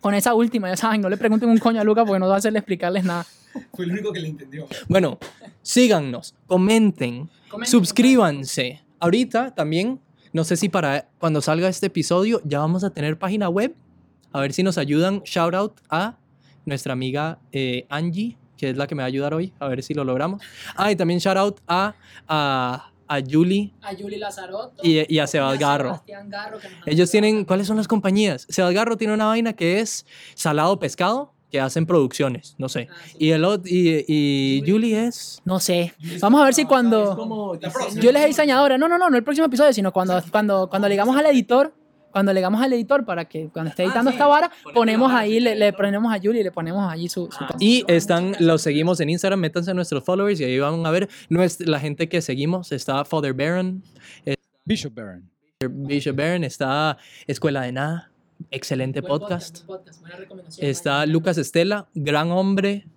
Con esa última, ya saben, no le pregunten un coño a Lucas porque no va a hacerle explicarles nada. Fue el único que le entendió. Bueno, síganos, comenten, comenten suscríbanse. Comenten. Ahorita también, no sé si para cuando salga este episodio ya vamos a tener página web. A ver si nos ayudan, shout out a... nuestra amiga eh, Angie, que es la que me va a ayudar hoy, a ver si lo logramos. Ah, y también shout out a, a, a Julie. A Julie Lazarotto. Y, y a Sebastián Garro. Garro que Ellos tienen, ¿cuáles son las compañías? Sebastián Garro tiene una vaina que es Salado Pescado, que hacen producciones, no sé. Ah, sí. Y, el, y, y Julie. Julie es... No sé. Vamos a ver si cuando... Como, yo les he diseñadora. No, no, no, no el próximo episodio, sino cuando, cuando, cuando le digamos al editor... Cuando le damos al editor para que cuando esté editando ah, sí. esta vara, ponemos ahí, le, le ponemos a Julie y le ponemos allí su... su ah, y están, los seguimos en Instagram, métanse a nuestros followers y ahí van a ver nuestra, la gente que seguimos. Está Father Baron. Está Bishop Baron. Bishop Baron, está Escuela de Nada, excelente podcast. podcast. Buena recomendación. Está Lucas Estela, gran hombre.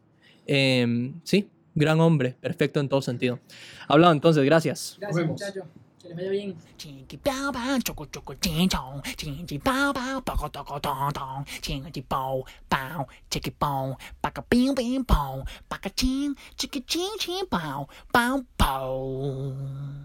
Eh, sí, gran hombre, perfecto en todo sentido. Hablado entonces, gracias. Gracias, muchachos. Que les vaya bien. Chingy pow pow, choco choco ching chong. Chingy pow pow, poco toco tong tong. Chingy pow pow, chicky pow, paka ping ping pow, paka ching, chicky ching ching pow, pow pow.